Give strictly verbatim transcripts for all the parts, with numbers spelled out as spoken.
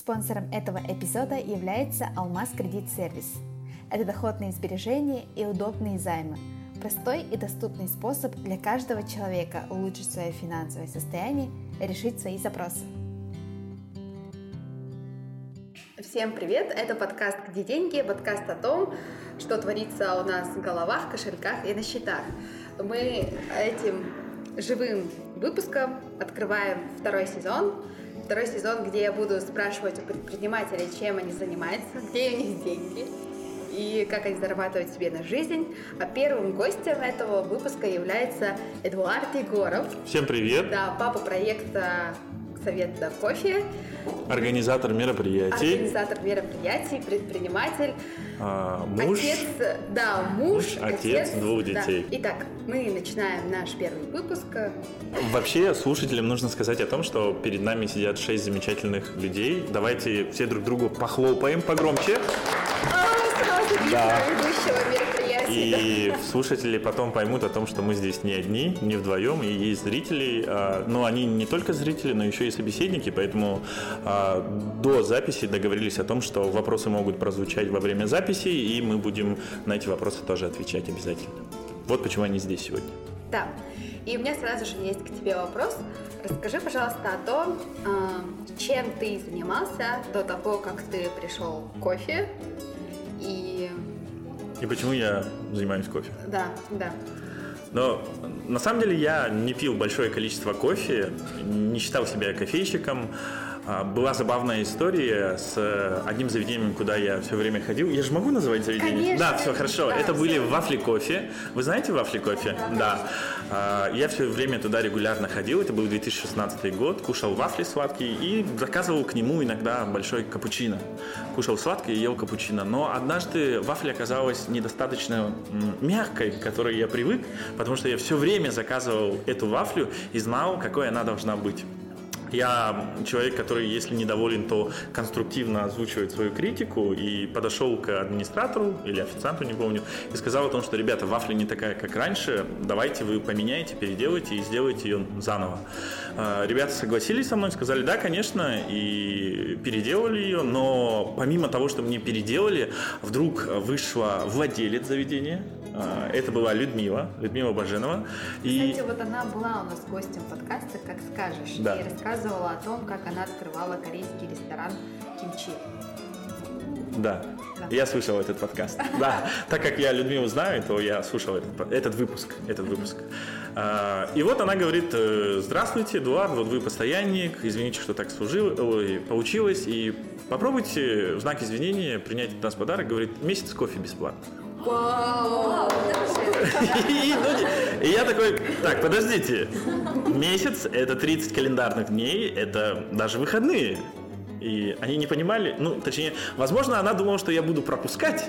Спонсором этого эпизода является Алмаз Кредит Сервис. Это доходные сбережения и удобные займы. Простой и доступный способ для каждого человека улучшить свое финансовое состояние и решить свои запросы. Всем привет! Это подкаст «Где деньги?», подкаст о том, что творится у нас в головах, кошельках и на счетах. Мы этим живым выпуском открываем второй сезон. Второй сезон, где я буду спрашивать у предпринимателей, чем они занимаются, где у них деньги и как они зарабатывают себе на жизнь. А первым гостем этого выпуска является Эдуард Егоров. Всем привет! Да, папа проекта «Совет да кофе». Организатор мероприятий. Организатор мероприятий, предприниматель. А, муж. Отец, да, муж. муж отец, отец двух детей. Да. Итак, мы начинаем наш первый выпуск. Вообще, слушателям нужно сказать о том, что перед нами сидят шесть замечательных людей. Давайте все друг другу похлопаем погромче. Да. И слушатели потом поймут о том, что мы здесь не одни, не вдвоем, и есть зрители, но они не только зрители, но еще и собеседники, поэтому до записи договорились о том, что вопросы могут прозвучать во время записи, и мы будем на эти вопросы тоже отвечать обязательно. Вот почему они здесь сегодня. Да, и у меня сразу же есть к тебе вопрос. Расскажи, пожалуйста, о том, чем ты занимался до того, как ты пришел к кофе. И... и почему я занимаюсь кофе? Да, да. Но на самом деле я не пил большое количество кофе, не считал себя кофейщиком. Была забавная история с одним заведением, куда я все время ходил. Я же могу называть заведение? Конечно. Да, все, хорошо. Да, это все были вафли кофе. Вы знаете вафли кофе? Да. да. Я все время туда регулярно ходил. Это был две тысячи шестнадцатый год. Кушал вафли сладкие и заказывал к нему иногда большой капучино. Кушал сладкое и ел капучино. Но однажды вафля оказалась недостаточно мягкой, к которой я привык, потому что я все время заказывал эту вафлю и знал, какой она должна быть. Я человек, который, если недоволен, то конструктивно озвучивает свою критику, и подошел к администратору или официанту, не помню, и сказал о том, что, ребята, вафля не такая, как раньше, давайте вы поменяете, переделайте и сделайте ее заново. Ребята согласились со мной, сказали, да, конечно, и переделали ее, но помимо того, что мне переделали, вдруг вышла владелец заведения. Это была Людмила, Людмила Баженова. Кстати, и... вот она была у нас гостем подкаста, как скажешь, да. И рассказывала о том, как она открывала корейский ресторан «Кимчи». Да, да. Я слышал этот подкаст. Да, так как я Людмилу знаю, то я слушал этот, этот выпуск, этот выпуск. И вот она говорит, здравствуйте, Эдуард, вот вы постоянник, извините, что так служил, получилось, и попробуйте в знак извинения принять от нас подарок, говорит, месяц кофе бесплатно. Вау! И, ну, и я такой, так, подождите, месяц – это тридцать календарных дней, это даже выходные. И они не понимали, ну, точнее, возможно, она думала, что я буду пропускать,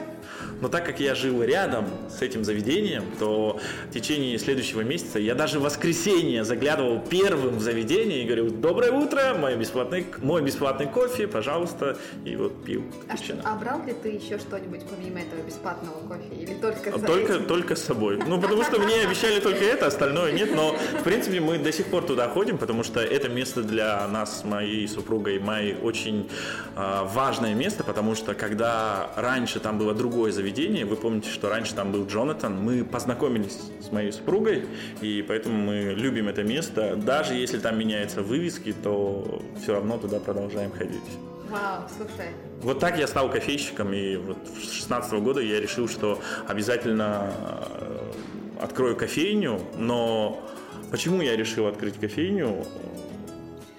но так как я жил рядом с этим заведением, то в течение следующего месяца я даже в воскресенье заглядывал первым в заведение и говорил, доброе утро, мой бесплатный, мой бесплатный кофе, пожалуйста, и вот пил. А, что, а брал ли ты еще что-нибудь помимо этого бесплатного кофе? Или только с только, только с собой. Ну, потому что мне обещали только это, остальное нет, но, в принципе, мы до сих пор туда ходим, потому что это место для нас, моей супругой, моей очень Очень э, важное место, потому что когда раньше там было другое заведение, вы помните, что раньше там был Джонатан, мы познакомились с моей супругой, и поэтому мы любим это место. Даже если там меняются вывески, то все равно туда продолжаем ходить. Вау, слушай. Вот так я стал кофейщиком, и вот с шестнадцатого года я решил, что обязательно э, открою кофейню, но почему я решил открыть кофейню?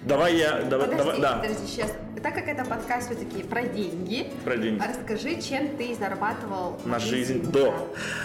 Давай я... Давай, подожди, давай, да. подожди, сейчас. Так как это подкаст все-таки про деньги, про деньги. Расскажи, чем ты зарабатывал на жизнь, жизнь до. Да.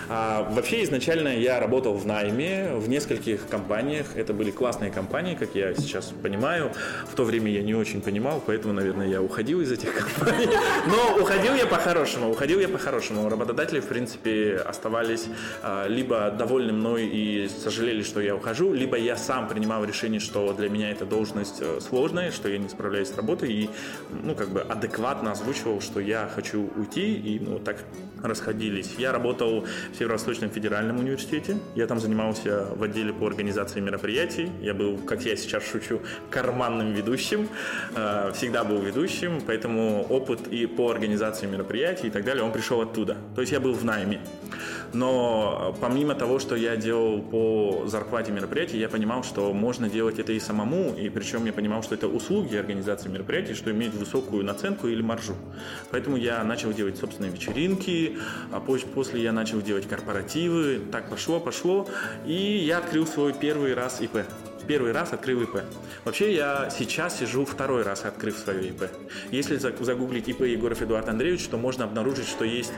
А, вообще, изначально я работал в найме в нескольких компаниях. Это были классные компании, как я сейчас понимаю. В то время я не очень понимал, поэтому, наверное, я уходил из этих компаний. Но уходил я по-хорошему. Уходил я по-хорошему. Работодатели, в принципе, оставались а, либо довольны мной и сожалели, что я ухожу, либо я сам принимал решение, что для меня эта должность сложная, что я не справляюсь с работой и ну, как бы адекватно озвучивал, что я хочу уйти, и ну, так расходились. Я работал в Северо-Восточном федеральном университете. Я там занимался в отделе по организации мероприятий. Я был, как я сейчас шучу, карманным ведущим. Всегда был ведущим, поэтому опыт и по организации мероприятий и так далее, он пришел оттуда. То есть я был в найме. Но помимо того, что я делал по зарплате мероприятий, я понимал, что можно делать это и самому. И причем я понимал, что это услуги организации мероприятий, что имеет высокую наценку или маржу. Поэтому я начал делать собственные вечеринки, а после я начал делать корпоративы, так пошло, пошло, и я открыл свой первый раз ИП. Первый раз открыл ИП. Вообще я сейчас сижу второй раз, открыв свое ИП. Если загуглить ИП Егоров Эдуард Андреевич, то можно обнаружить, что есть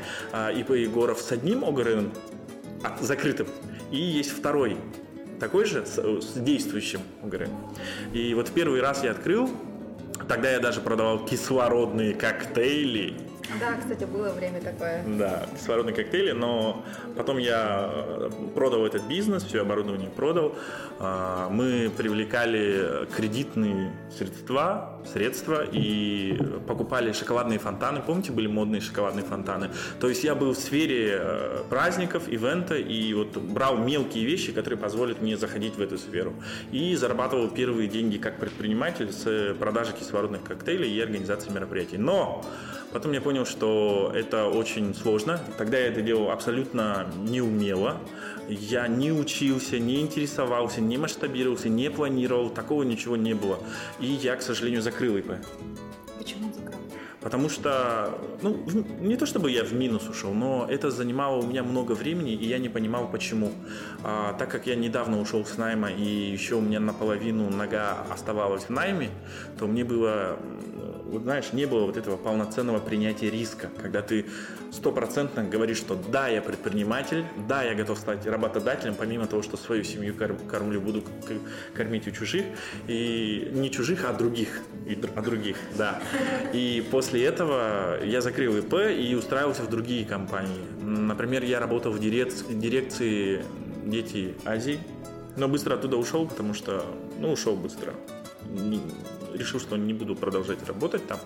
ИП Егоров с одним ОГРН, закрытым, и есть второй, такой же, с действующим ОГРН. И вот в первый раз я открыл, тогда я даже продавал кислородные коктейли. Да, кстати, было время такое. Да, кислородные коктейли, но потом я продал этот бизнес, все оборудование продал. Мы привлекали кредитные средства, средства и покупали шоколадные фонтаны. Помните, были модные шоколадные фонтаны? То есть я был в сфере праздников, ивента и вот брал мелкие вещи, которые позволят мне заходить в эту сферу. И зарабатывал первые деньги как предприниматель с продажи кислородных коктейлей и организации мероприятий. Но потом я понял, что это очень сложно. Тогда я это делал абсолютно неумело. Я не учился, не интересовался, не масштабировался, не планировал. Такого ничего не было. И я, к сожалению, закрыл ИП. Почему закрыл? Потому что, ну, не то чтобы я в минус ушел, но это занимало у меня много времени, и я не понимал, почему. А, так как я недавно ушел с найма, и еще у меня наполовину нога оставалась в найме, то мне было... Вот знаешь, не было вот этого полноценного принятия риска, когда ты стопроцентно говоришь, что да, я предприниматель, да, я готов стать работодателем, помимо того, что свою семью кормлю, буду кормить у чужих, и не чужих, а других, и, а других, да. И после этого я закрыл ИП и устраивался в другие компании. Например, я работал в дирекции «Дети Азии», но быстро оттуда ушел, потому что, ну, ушел быстро. Решил, что не буду продолжать работать там.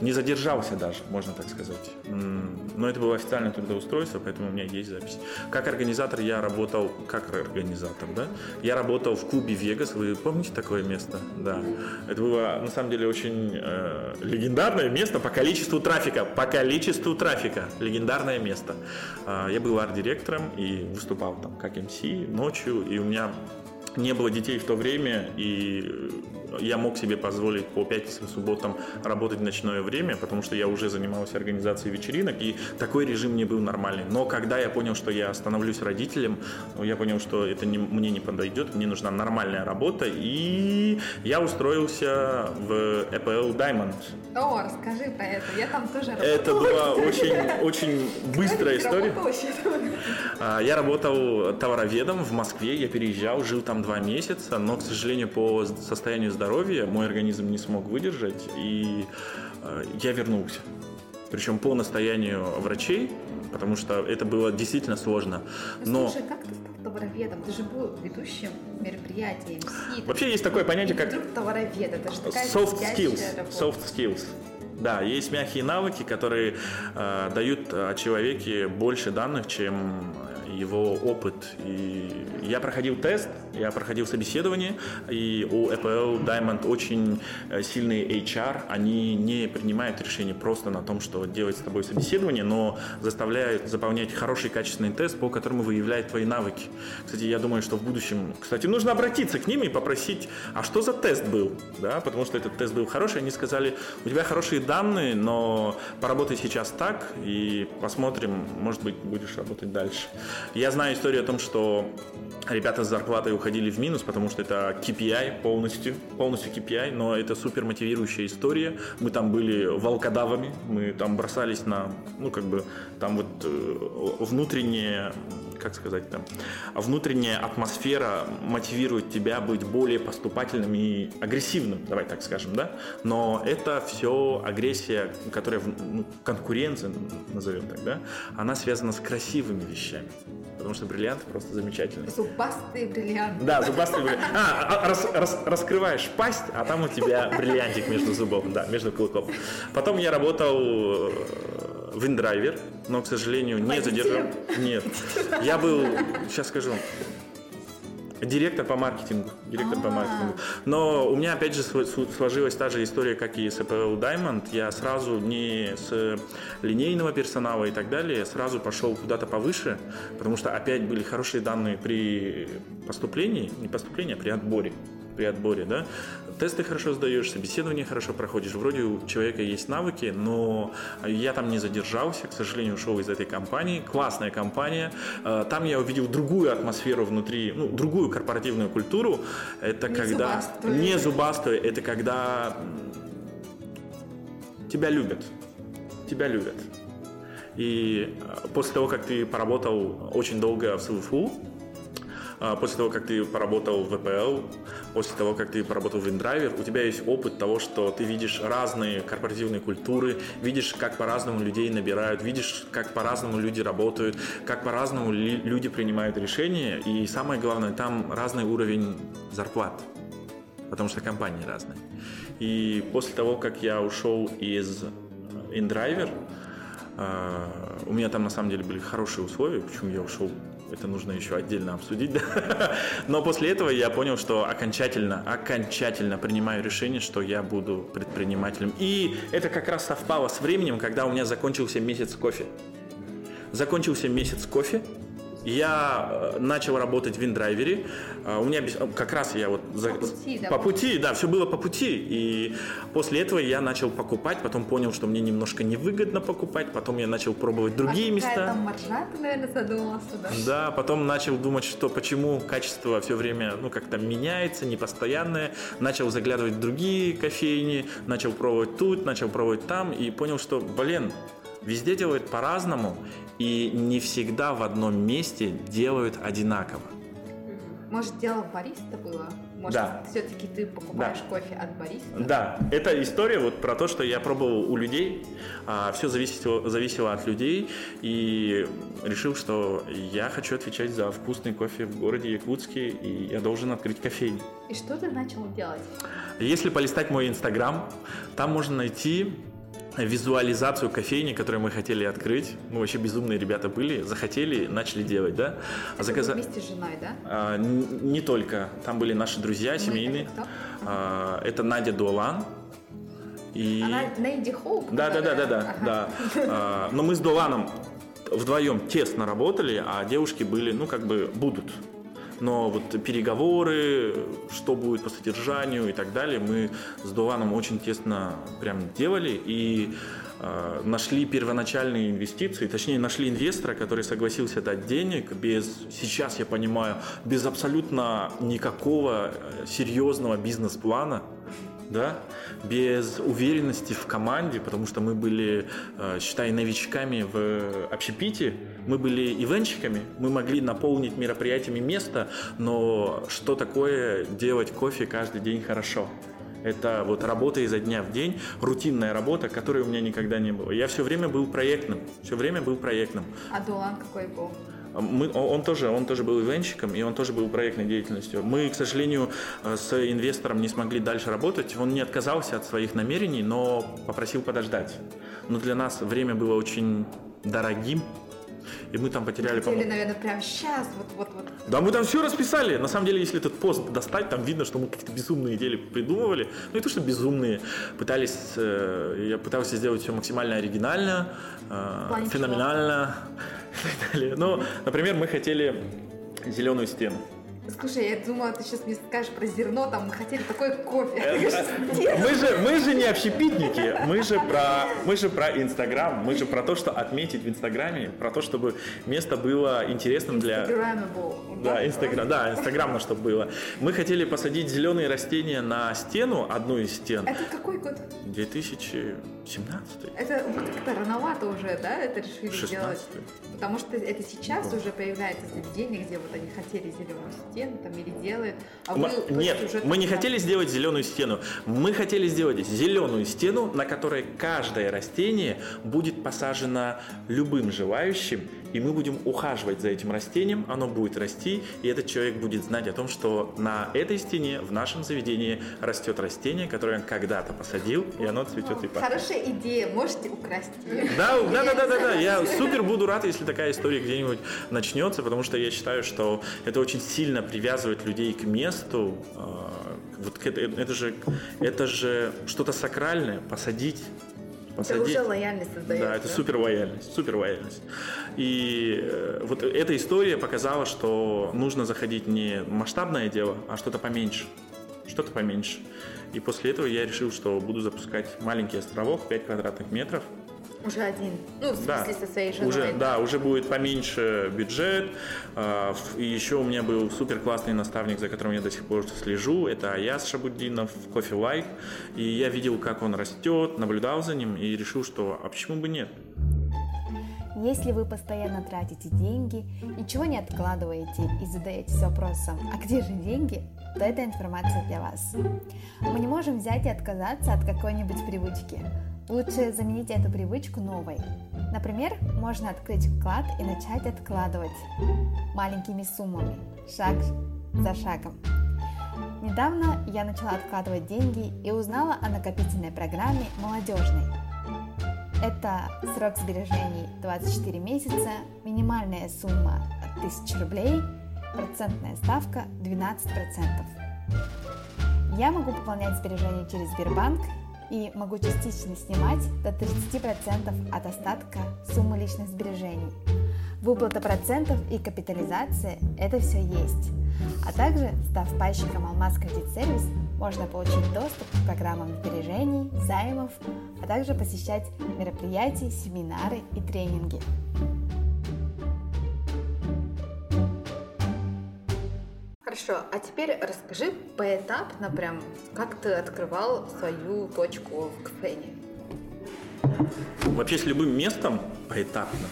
Не задержался даже, можно так сказать. Но это было официальное трудоустройство, поэтому у меня есть запись. Как организатор я работал... Как организатор, да? Я работал в клубе «Вегас». Вы помните такое место? Да. Это было, на самом деле, очень э, легендарное место по количеству трафика. По количеству трафика. Легендарное место. Э, я был арт-директором и выступал там как эм си ночью. И у меня... Не было детей в то время, и я мог себе позволить по пятницам, субботам работать в ночное время, потому что я уже занимался организацией вечеринок, и такой режим мне был нормальный. Но когда я понял, что я становлюсь родителем, я понял, что это не, мне не подойдет, мне нужна нормальная работа, и я устроился в ЭПЛ Даймонд. О, расскажи про это, я там тоже работала. Это была очень, очень быстрая история. Я работал товароведом в Москве, я переезжал, жил там два месяца, но, к сожалению, по состоянию здоровья мой организм не смог выдержать, и э, я вернулся. Причем по настоянию врачей, потому что это было действительно сложно. Но... Слушай, как ты стал товароведом? Ты же был ведущим мероприятий. Вообще есть такое понятие, как товаровед, это же такая soft skills. Soft skills. Да, есть мягкие навыки, которые э, дают о человеке больше данных, чем его опыт. И я проходил тест, я проходил собеседование, и у ЭПЛ Diamond очень сильный эйч ар, они не принимают решение просто на том, что делать с тобой собеседование, но заставляют заполнять хороший качественный тест, по которому выявляют твои навыки. Кстати, я думаю, что в будущем, кстати, нужно обратиться к ним и попросить, а что за тест был, да, потому что этот тест был хороший, они сказали, у тебя хорошие данные, но поработай сейчас так и посмотрим, может быть, будешь работать дальше. Я знаю историю о том, что ребята с зарплатой уходили в минус, потому что это кей пи ай полностью, полностью кей пи ай, но это супер мотивирующая история. Мы там были волкодавами, мы там бросались на, ну как бы, там вот внутреннее... как сказать там, внутренняя атмосфера мотивирует тебя быть более поступательным и агрессивным, давай так скажем, да, но это все агрессия, которая, ну, конкуренция, назовем так, да, она связана с красивыми вещами, потому что бриллианты просто замечательные. Зубастые бриллианты. Да, зубастые бриллианты. А, рас, рас, раскрываешь пасть, а там у тебя бриллиантик между зубов, да, между клыков. Потом я работал... в inDriver, но, к сожалению, не задержал. Нет. Я был, сейчас скажу, директор по маркетингу. Директор А-а-а. по маркетингу. Но у меня, опять же, сложилась та же история, как и с ЭПЛ Даймонд. Я сразу не с линейного персонала и так далее, сразу пошел куда-то повыше, потому что опять были хорошие данные при поступлении, не поступлении, а при отборе. При отборе, да, тесты хорошо сдаешь, собеседование хорошо проходишь, вроде у человека есть навыки, но я там не задержался, к сожалению, ушел из этой компании, классная компания, там я увидел другую атмосферу внутри, ну, другую корпоративную культуру, это не когда... Зубастую. Не зубастую, это когда тебя любят, тебя любят. И после того, как ты поработал очень долго в СВФУ, после того, как ты поработал в ВПЛ, после того, как ты поработал в inDriver, у тебя есть опыт того, что ты видишь разные корпоративные культуры, видишь, как по-разному людей набирают, видишь, как по-разному люди работают, как по-разному ли- люди принимают решения. И самое главное, там разный уровень зарплат, потому что компании разные. И после того, как я ушел из inDriver, у меня там на самом деле были хорошие условия, почему я ушел. Это нужно еще отдельно обсудить, да? Но после этого я понял, что окончательно, окончательно принимаю решение, что я буду предпринимателем. И это как раз совпало с временем, когда у меня закончился месяц кофе. Закончился месяц кофе. Я начал работать в inDriver. У меня как раз я вот за... по, пути, да, по пути, да, все было по пути. И после этого я начал покупать, потом понял, что мне немножко невыгодно покупать, потом я начал пробовать другие а места. Там маржа, ты, наверное, задумался, да? Да, потом начал думать, что почему качество все время, ну, как-то меняется, непостоянное. Начал заглядывать в другие кофейни, начал пробовать тут, начал пробовать там и понял, что, блин, везде делают по-разному. И не всегда в одном месте делают одинаково. Может, дело бариста было? Может, да. Все-таки ты покупаешь да. кофе от бариста? Да, это история вот про то, что я пробовал у людей. А, все зависело, зависело от людей. И решил, что я хочу отвечать за вкусный кофе в городе Якутске. И я должен открыть кофейню. И что ты начал делать? Если полистать мой Инстаграм, там можно найти... визуализацию кофейни, которую мы хотели открыть. Ну, вообще безумные ребята были, захотели, начали делать, да? Это Заказа... вместе с женой, да? А, не, не только. Там были наши друзья, мы семейные. Это, а, это Надя Дуалан. И... Она Нейди Хоуп? Да, да, да, да, да. Ага. да. А, но мы с Дуаланом вдвоем тесно работали, а девушки были, ну, как бы, будут. Но вот переговоры, что будет по содержанию и так далее, мы с Дуаном очень тесно прям делали и э, нашли первоначальные инвестиции, точнее нашли инвестора, который согласился дать денег без, сейчас я понимаю, без абсолютно никакого серьезного бизнес-плана. Да? Без уверенности в команде, потому что мы были, считай, новичками в общепите, мы были ивенщиками, мы могли наполнить мероприятиями место, но что такое делать кофе каждый день хорошо? Это вот работа изо дня в день, рутинная работа, которой у меня никогда не было. Я все время был проектным, все время был проектным. А Дуан какой был? Мы, он, тоже, он тоже был ивенщиком, и он тоже был проектной деятельностью. Мы, к сожалению, с инвестором не смогли дальше работать. Он не отказался от своих намерений, но попросил подождать. Но для нас время было очень дорогим, и мы там потеряли... Мы хотели, наверное, прямо сейчас, вот-вот-вот. Да, мы там все расписали. На самом деле, если этот пост достать, там видно, что мы какие-то безумные идеи придумывали. Ну, и то, что безумные. Пытались... Я пытался сделать все максимально оригинально, феноменально. Ну, например, мы хотели зеленую стену. Слушай, я думала, ты сейчас мне скажешь про зерно, там мы хотели такой кофе. Мы же, мы же не общепитники, мы же про, мы же про Инстаграм, мы же про то, что отметить в Инстаграме, про то, чтобы место было интересным для. Да, Инстаграм, да, Инстаграмно, чтобы было. Мы хотели посадить зеленые растения на стену, одну из стен. Это какой год? две тысячи семнадцатый. Это как-то рановато уже, да, это решили шестнадцатый. Делать? Потому что это сейчас уже появляется в заведении, где вот они хотели зеленую стену. стены там или делает. А мы, нет, мы не хотели сделать зеленую стену. Мы хотели сделать зеленую стену, на которой каждое растение будет посажено любым желающим, и мы будем ухаживать за этим растением, оно будет расти, и этот человек будет знать о том, что на этой стене в нашем заведении растет растение, которое он когда-то посадил, и оно цветет и падает. Хорошая идея, можете украсть. Да, да, да, да, да, да. Я супер буду рад, если такая история где-нибудь начнется, потому что я считаю, что это очень сильно привязывает людей к месту. Вот это, это же, это же что-то сакральное, посадить. Посадить. Это уже лояльность создается. Да, это супер лояльность, супер лояльность. И э, вот эта история показала, что нужно заходить не масштабное дело, а что-то поменьше, что-то поменьше. И после этого я решил, что буду запускать маленький островок, пять квадратных метров. Уже один. Ну, в смысле, да, со своей женой. Уже, да, уже будет поменьше бюджет. И еще у меня был супер классный наставник, за которым я до сих пор слежу. Это Аяз Шабутдинов, Coffee Like. И я видел, как он растет, наблюдал за ним и решил, что а почему бы нет? Если вы постоянно тратите деньги, ничего не откладываете и задаетесь вопросом, а где же деньги, то эта информация для вас. Мы не можем взять и отказаться от какой-нибудь привычки. Лучше заменить эту привычку новой. Например, можно открыть вклад и начать откладывать маленькими суммами, шаг за шагом. Недавно я начала откладывать деньги и узнала о накопительной программе «Молодежный». Это срок сбережений двадцать четыре месяца, минимальная сумма тысяча рублей, процентная ставка двенадцать процентов. Я могу пополнять сбережения через Сбербанк и могу частично снимать до тридцать процентов от остатка суммы личных сбережений. Выплата процентов и капитализация – это все есть. А также, став пайщиком «Алмаз Кредит Сервис», можно получить доступ к программам сбережений, займов, а также посещать мероприятия, семинары и тренинги. Хорошо, а теперь расскажи поэтапно прям, как ты открывал свою точку в кофейне. Вообще с любым местом поэтапно.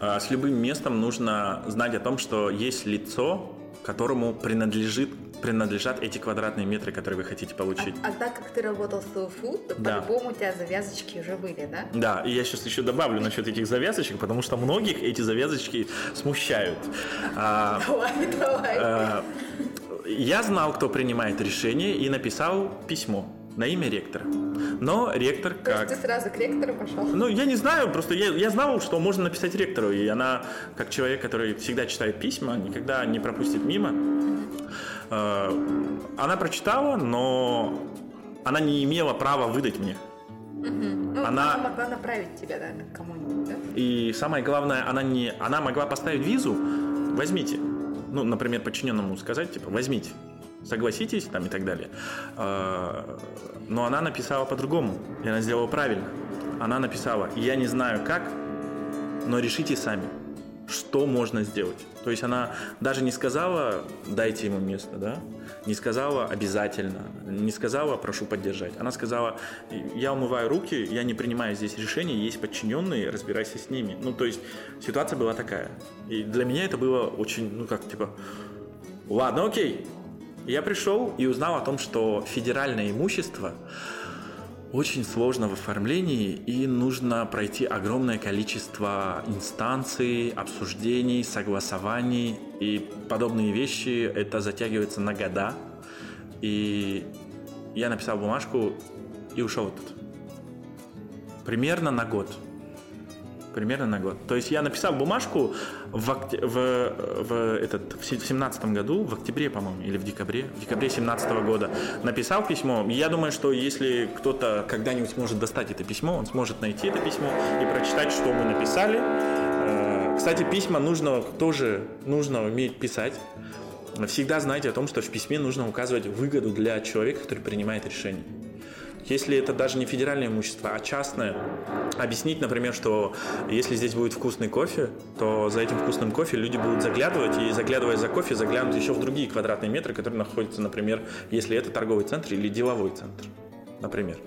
С любым местом нужно знать о том, что есть лицо, которому принадлежит принадлежат эти квадратные метры, которые вы хотите получить. А, а так как ты работал с ЛФУ, то да. По-любому у тебя завязочки уже были, да? Да, и я сейчас еще добавлю насчет этих завязочек, потому что многих эти завязочки смущают. А, давай, давай. А, я знал, кто принимает решение, и написал письмо на имя ректора. Но ректор как... То есть ты сразу к ректору пошел? Ну, я не знаю, просто я, я знал, что можно написать ректору, и она, как человек, который всегда читает письма, никогда не пропустит мимо. Она прочитала, но она не имела права выдать мне. Угу. Ну, она... она могла направить тебя, да, к кому-нибудь, да? И самое главное, она, не... она могла поставить визу, возьмите. Ну, например, подчиненному сказать, типа, возьмите, согласитесь там и так далее. Но она написала по-другому, и она сделала правильно. Она написала, я не знаю как, но решите сами, что можно сделать. То есть она даже не сказала «дайте ему место», да? Не сказала «обязательно», не сказала «прошу поддержать». Она сказала «я умываю руки, я не принимаю здесь решения, есть подчиненные, разбирайся с ними». Ну, то есть ситуация была такая. И для меня это было очень, ну как, типа «ладно, окей». Я пришел и узнал о том, что федеральное имущество очень сложно в оформлении, и нужно пройти огромное количество инстанций, обсуждений, согласований и подобные вещи. Это затягивается на года. И я написал бумажку и ушел оттуда. Примерно на год. Примерно на год. То есть я написал бумажку в, октя... в, в, этот, в семнадцатом году, в октябре, по-моему, или в декабре, в декабре семнадцатого года написал письмо. Я думаю, что если кто-то когда-нибудь сможет достать это письмо, он сможет найти это письмо и прочитать, что мы написали. Кстати, письма нужно тоже нужно уметь писать. Всегда знайте о том, что в письме нужно указывать выгоду для человека, который принимает решение. Если это даже не федеральное имущество, а частное, объяснить, например, что если здесь будет вкусный кофе, то за этим вкусным кофе люди будут заглядывать, и заглядывая за кофе, заглянут еще в другие квадратные метры, которые находятся, например, если это торговый центр или деловой центр, например.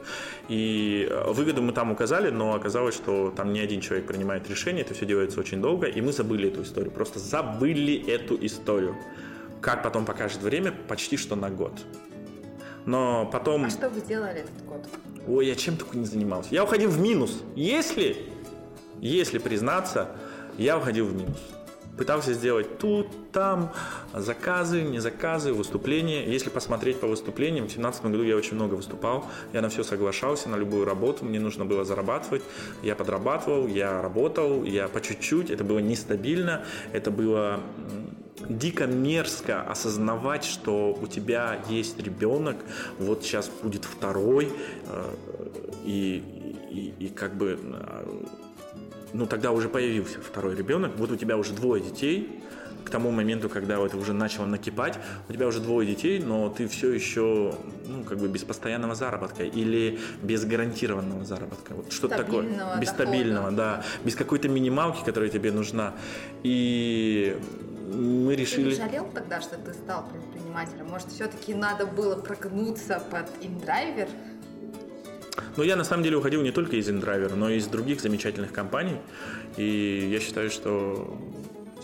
И выгоду мы там указали, но оказалось, что там не один человек принимает решение, это все делается очень долго, и мы забыли эту историю, просто забыли эту историю. Как потом покажет время, почти что на год. Но потом... А что вы делали этот год? Ой, я чем только не занимался. Я уходил в минус. Если, если признаться, я уходил в минус. Пытался сделать тут, там, заказы, не заказы, выступления. Если посмотреть по выступлениям, в две тысячи семнадцатом году я очень много выступал. Я на все соглашался, на любую работу. Мне нужно было зарабатывать. Я подрабатывал, я работал, я по чуть-чуть. Это было нестабильно, это было... дико мерзко осознавать, что у тебя есть ребенок, вот сейчас будет второй, и, и, и как бы, ну тогда уже появился второй ребенок, вот у тебя уже двое детей, к тому моменту, когда это уже начало накипать, у тебя уже двое детей, но ты все еще, ну, как бы без постоянного заработка или без гарантированного заработка. Вот что-то такое. Без стабильного, да. Без какой-то минималки, которая тебе нужна. И... мы решили... Ты не жалел тогда, что ты стал предпринимателем? Может, все-таки надо было прогнуться под inDriver? Ну, я на самом деле уходил не только из inDriver, но и из других замечательных компаний. И я считаю, что...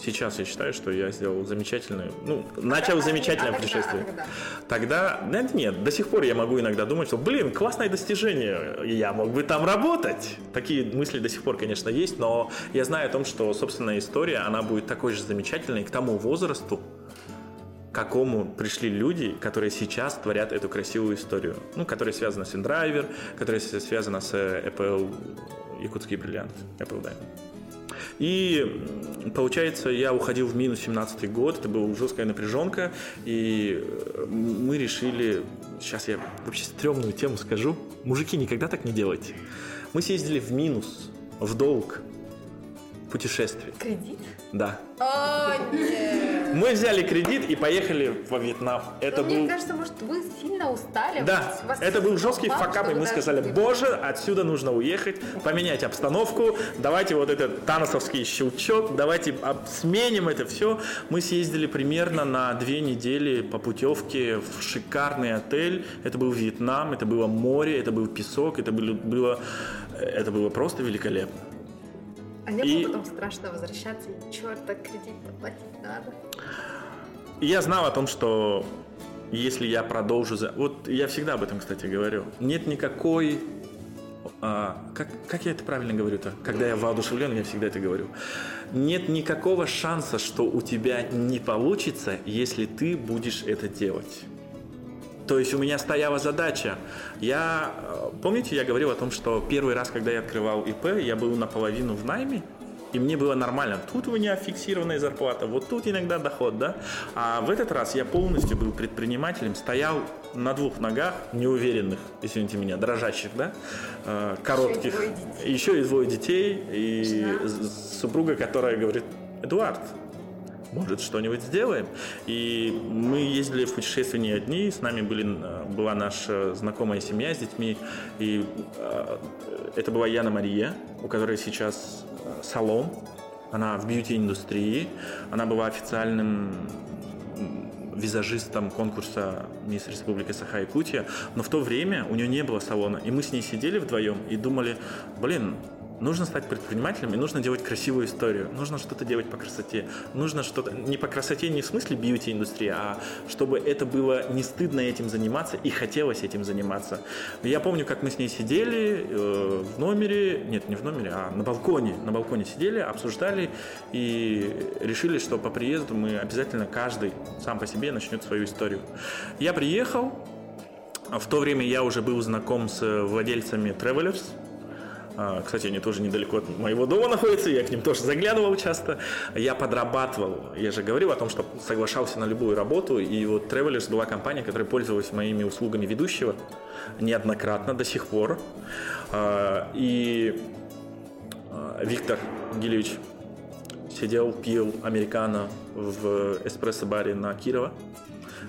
Сейчас я считаю, что я сделал замечательное... Ну, а начал замечательное а путешествие. Тогда, а тогда... Тогда... Нет, до сих пор я могу иногда думать, что, блин, классное достижение, я мог бы там работать. Такие мысли до сих пор, конечно, есть, но я знаю о том, что собственная история, она будет такой же замечательной к тому возрасту, к какому пришли люди, которые сейчас творят эту красивую историю. Ну, которая связана с inDriver, которая связана с ЭПЛ, Якутский бриллиант, ЭПЛ Даймонд. И получается, я уходил в минус семнадцатый год, это была жесткая напряженка, и мы решили, сейчас я вообще стрёмную тему скажу, мужики, никогда так не делайте. Мы съездили в минус, в долг, путешествие. Кредит? Да. О, нет. Мы взяли кредит и поехали во Вьетнам. Это был... Мне кажется, может, вы сильно устали. Да, это был жесткий факап, и мы сказали, боже, отсюда нужно уехать, поменять обстановку, давайте вот этот таносовский щелчок, давайте сменим это все. Мы съездили примерно на две недели по путевке в шикарный отель. Это был Вьетнам, это было море, это был песок, это было, это было просто великолепно. А не было и... потом страшно возвращаться, и черт, так кредит заплатить надо. Я знал о том, что если я продолжу... За... Вот я всегда об этом, кстати, говорю. Нет никакой... А, как, как я это правильно говорю-то? Когда я воодушевлен, я всегда это говорю. Нет никакого шанса, что у тебя не получится, если ты будешь это делать. То есть у меня стояла задача. Я, помните, я говорил о том, что первый раз, когда я открывал ИП, я был наполовину в найме, и мне было нормально. Тут у меня фиксированная зарплата, вот тут иногда доход, да? А в этот раз я полностью был предпринимателем, стоял на двух ногах, неуверенных, извините меня, дрожащих, да? Коротких. Еще и двое детей. И супруга, которая говорит, Эдуард, может, что-нибудь сделаем. И мы ездили в путешествие не одни, с нами были, была наша знакомая семья с детьми, и э, это была Яна Мария, у которой сейчас салон, она в бьюти-индустрии, она была официальным визажистом конкурса «Мисс Республика Саха Якутия», но в то время у нее не было салона, и мы с ней сидели вдвоем и думали, блин, нужно стать предпринимателем и нужно делать красивую историю. Нужно что-то делать по красоте. Нужно что-то... Не по красоте, не в смысле бьюти-индустрии, а чтобы это было не стыдно этим заниматься и хотелось этим заниматься. Я помню, как мы с ней сидели э, в номере... Нет, не в номере, а на балконе. На балконе сидели, обсуждали и решили, что по приезду мы обязательно каждый сам по себе начнет свою историю. Я приехал. В то время я уже был знаком с владельцами Travelers. Кстати, они тоже недалеко от моего дома находятся, я к ним тоже заглядывал часто. Я подрабатывал, я же говорил о том, что соглашался на любую работу. И вот Travelers была компания, которая пользовалась моими услугами ведущего неоднократно до сих пор. И Виктор Гилевич сидел, пил американо в эспрессо-баре на Кирова.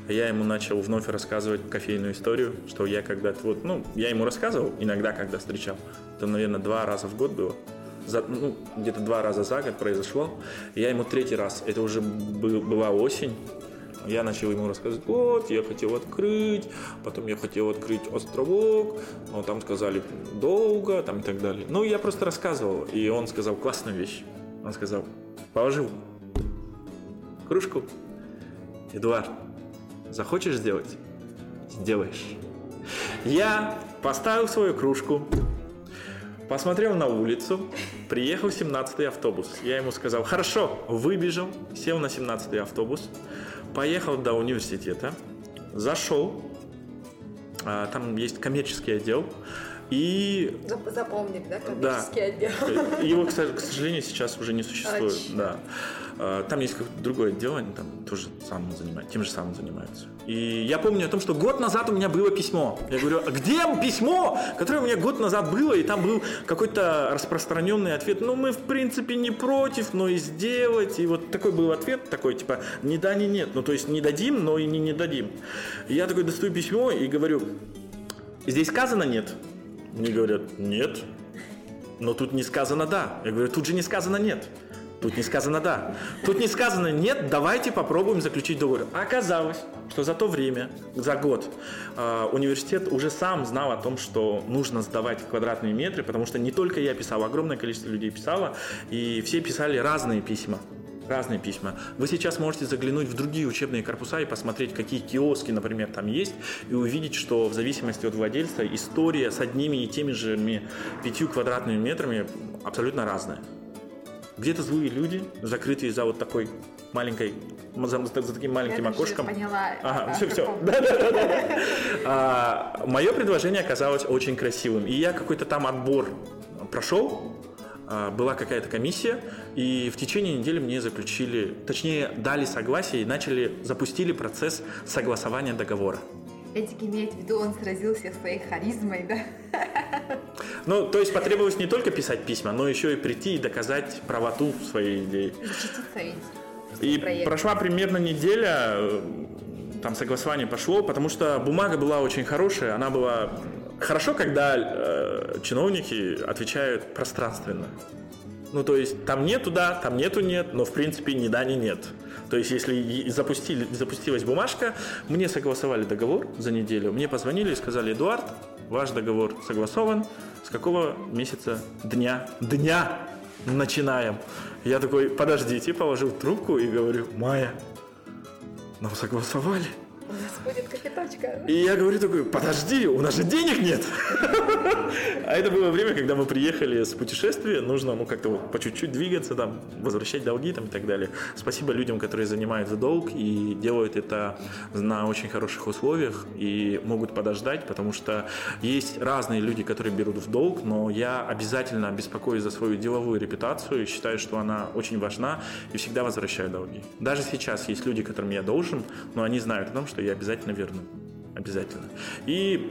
Я ему начал вновь рассказывать кофейную историю, что я когда-то вот, ну, я ему рассказывал иногда, когда встречал. Это, наверное, два раза в год было. За, ну, где-то два раза за год произошло. Я ему третий раз, это уже был, была осень, я начал ему рассказывать, вот, я хотел открыть, потом я хотел открыть островок, но там сказали долго, там и так далее. Ну, я просто рассказывал, и он сказал классную вещь. Он сказал, положи кружку Эдуард, захочешь сделать? Сделаешь. Я поставил свою кружку, посмотрел на улицу, приехал семнадцатый автобус. Я ему сказал, хорошо, выбежал, сел на семнадцатый автобус, поехал до университета, зашел, там есть коммерческий отдел. И... Запомнили, да, коммерческий да. отдел? Его, к сожалению, сейчас уже не существует. Да. Там есть какое-то другое отдел, они там тоже самым занимают, тем же самым занимаются. И я помню о том, что год назад у меня было письмо. Я говорю, а где письмо, которое у меня год назад было? И там был какой-то распространенный ответ. Ну, мы, в принципе, не против, но и сделать. И вот такой был ответ, такой, типа, не да, не нет. Ну, то есть, не дадим, но и не не дадим. И я такой достаю письмо и говорю, здесь сказано нет. Мне говорят, нет, но тут не сказано да. Я говорю, тут же не сказано нет, тут не сказано да. Тут не сказано нет, давайте попробуем заключить договор. Оказалось, что за то время, за год, университет уже сам знал о том, что нужно сдавать квадратные метры, потому что не только я писал, огромное количество людей писало, и все писали разные письма. Разные письма. Вы сейчас можете заглянуть в другие учебные корпуса и посмотреть, какие киоски, например, там есть, и увидеть, что в зависимости от владельца история с одними и теми же пятью квадратными метрами абсолютно разная. Где-то злые люди, закрытые за вот такой маленькой, за, за таким маленьким Я окошком. Я поняла. Ага, все-все. Да-да-да. Мое предложение оказалось очень красивым. И я какой-то там отбор прошел. Была какая-то комиссия, и в течение недели мне заключили, точнее, дали согласие и начали, запустили процесс согласования договора. Эдик имеет в виду, он сразился своей харизмой, да? Ну, то есть потребовалось не только писать письма, но еще и прийти и доказать правоту своей идеи. Защитить совет. И проект. Прошла примерно неделя, там согласование пошло, потому что бумага была очень хорошая, она была... Хорошо, когда э, чиновники отвечают пространственно. Ну, то есть, там нету да, там нету нет, но, в принципе, ни да, ни нет. То есть, если запустили, запустилась бумажка, мне согласовали договор за неделю, мне позвонили и сказали, Эдуард, ваш договор согласован, с какого месяца дня, дня начинаем. Я такой, подождите, положил трубку и говорю, Майя, нам согласовали. У нас будет капиточка. И я говорю такой, подожди, у нас же денег нет. А это было время, когда мы приехали с путешествия, нужно ну, как-то вот по чуть-чуть двигаться, там, возвращать долги там, и так далее. Спасибо людям, которые занимают долг и делают это на очень хороших условиях и могут подождать, потому что есть разные люди, которые берут в долг, но я обязательно беспокоюсь за свою деловую репутацию и считаю, что она очень важна и всегда возвращаю долги. Даже сейчас есть люди, которым я должен, но они знают о том, что я обязательно верну. Обязательно. И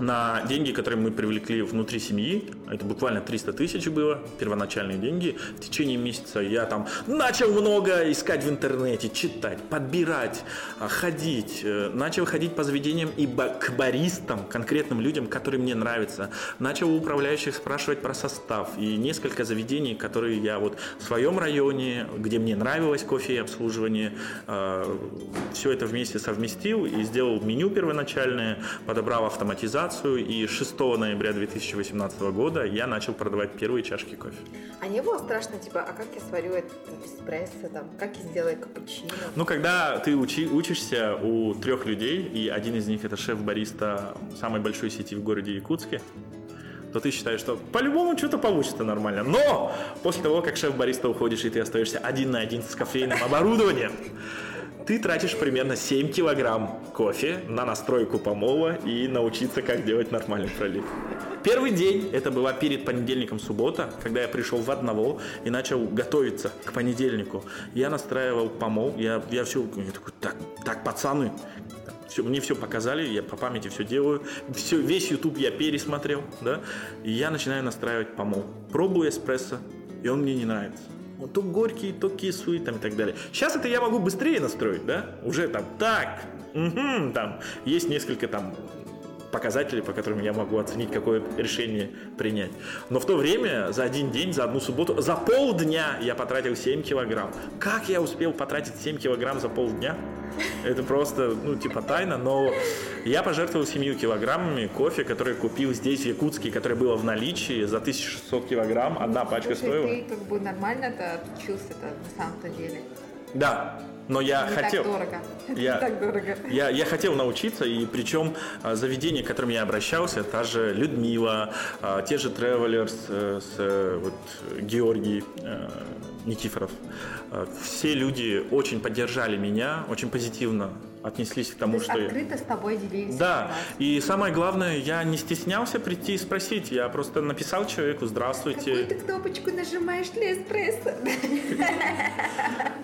на деньги, которые мы привлекли внутри семьи, это буквально триста тысяч было, первоначальные деньги, в течение месяца я там начал много искать в интернете, читать, подбирать, ходить, начал ходить по заведениям и к баристам, конкретным людям, которые мне нравятся, начал у управляющих спрашивать про состав и несколько заведений, которые я вот в своем районе, где мне нравилось кофе и обслуживание, все это вместе совместил и сделал меню первоначальное, подобрал автоматизацию, и шестого ноября две тысячи восемнадцатого года я начал продавать первые чашки кофе. А не было страшно, типа, а как я сварю этот эспрессо, там, как я сделаю капучино? Ну, когда ты учи, учишься у трех людей, и один из них это шеф-бариста самой большой сети в городе Якутске, то ты считаешь, что по-любому что-то получится нормально. Но после того, как шеф-бариста уходишь, и ты остаешься один на один с кофейным оборудованием, ты тратишь примерно семь килограмм кофе на настройку помола и научиться, как делать нормальный пролив. Первый день, это была перед понедельником суббота, когда я пришел в одного и начал готовиться к понедельнику. Я настраивал помол, я, я все, я такой, так, так, пацаны, все, мне все показали, я по памяти все делаю, все, весь YouTube я пересмотрел, да, и я начинаю настраивать помол. Пробую эспрессо, и он мне не нравится. То горький, то кислый, там и так далее. Сейчас это я могу быстрее настроить, да? Уже там так, угу, там есть несколько там показателей, по которым я могу оценить, какое решение принять. Но в то время за один день, за одну субботу, за полдня я потратил семь килограмм. Как я успел потратить семь килограмм за полдня? Это просто, ну, типа тайна, но я пожертвовал семью килограммами кофе, который купил здесь, в Якутске, которое было в наличии, за тысячу шестьсот килограмм, одна пачка. Слушай, стоила. Ты как бы нормально-то отучился-то на самом-то деле. Да, Но я хотел, я, я хотел научиться, и причем заведения, к которым я обращался, та же Людмила, те же Travelers с вот, Георгий Никифоров, все люди очень поддержали меня, очень позитивно отнеслись к тому, то есть что открыто я... с тобой делились. Да, и самое главное, я не стеснялся прийти и спросить, я просто написал человеку: здравствуйте. Какую ты кнопочку нажимаешь для эспрессо?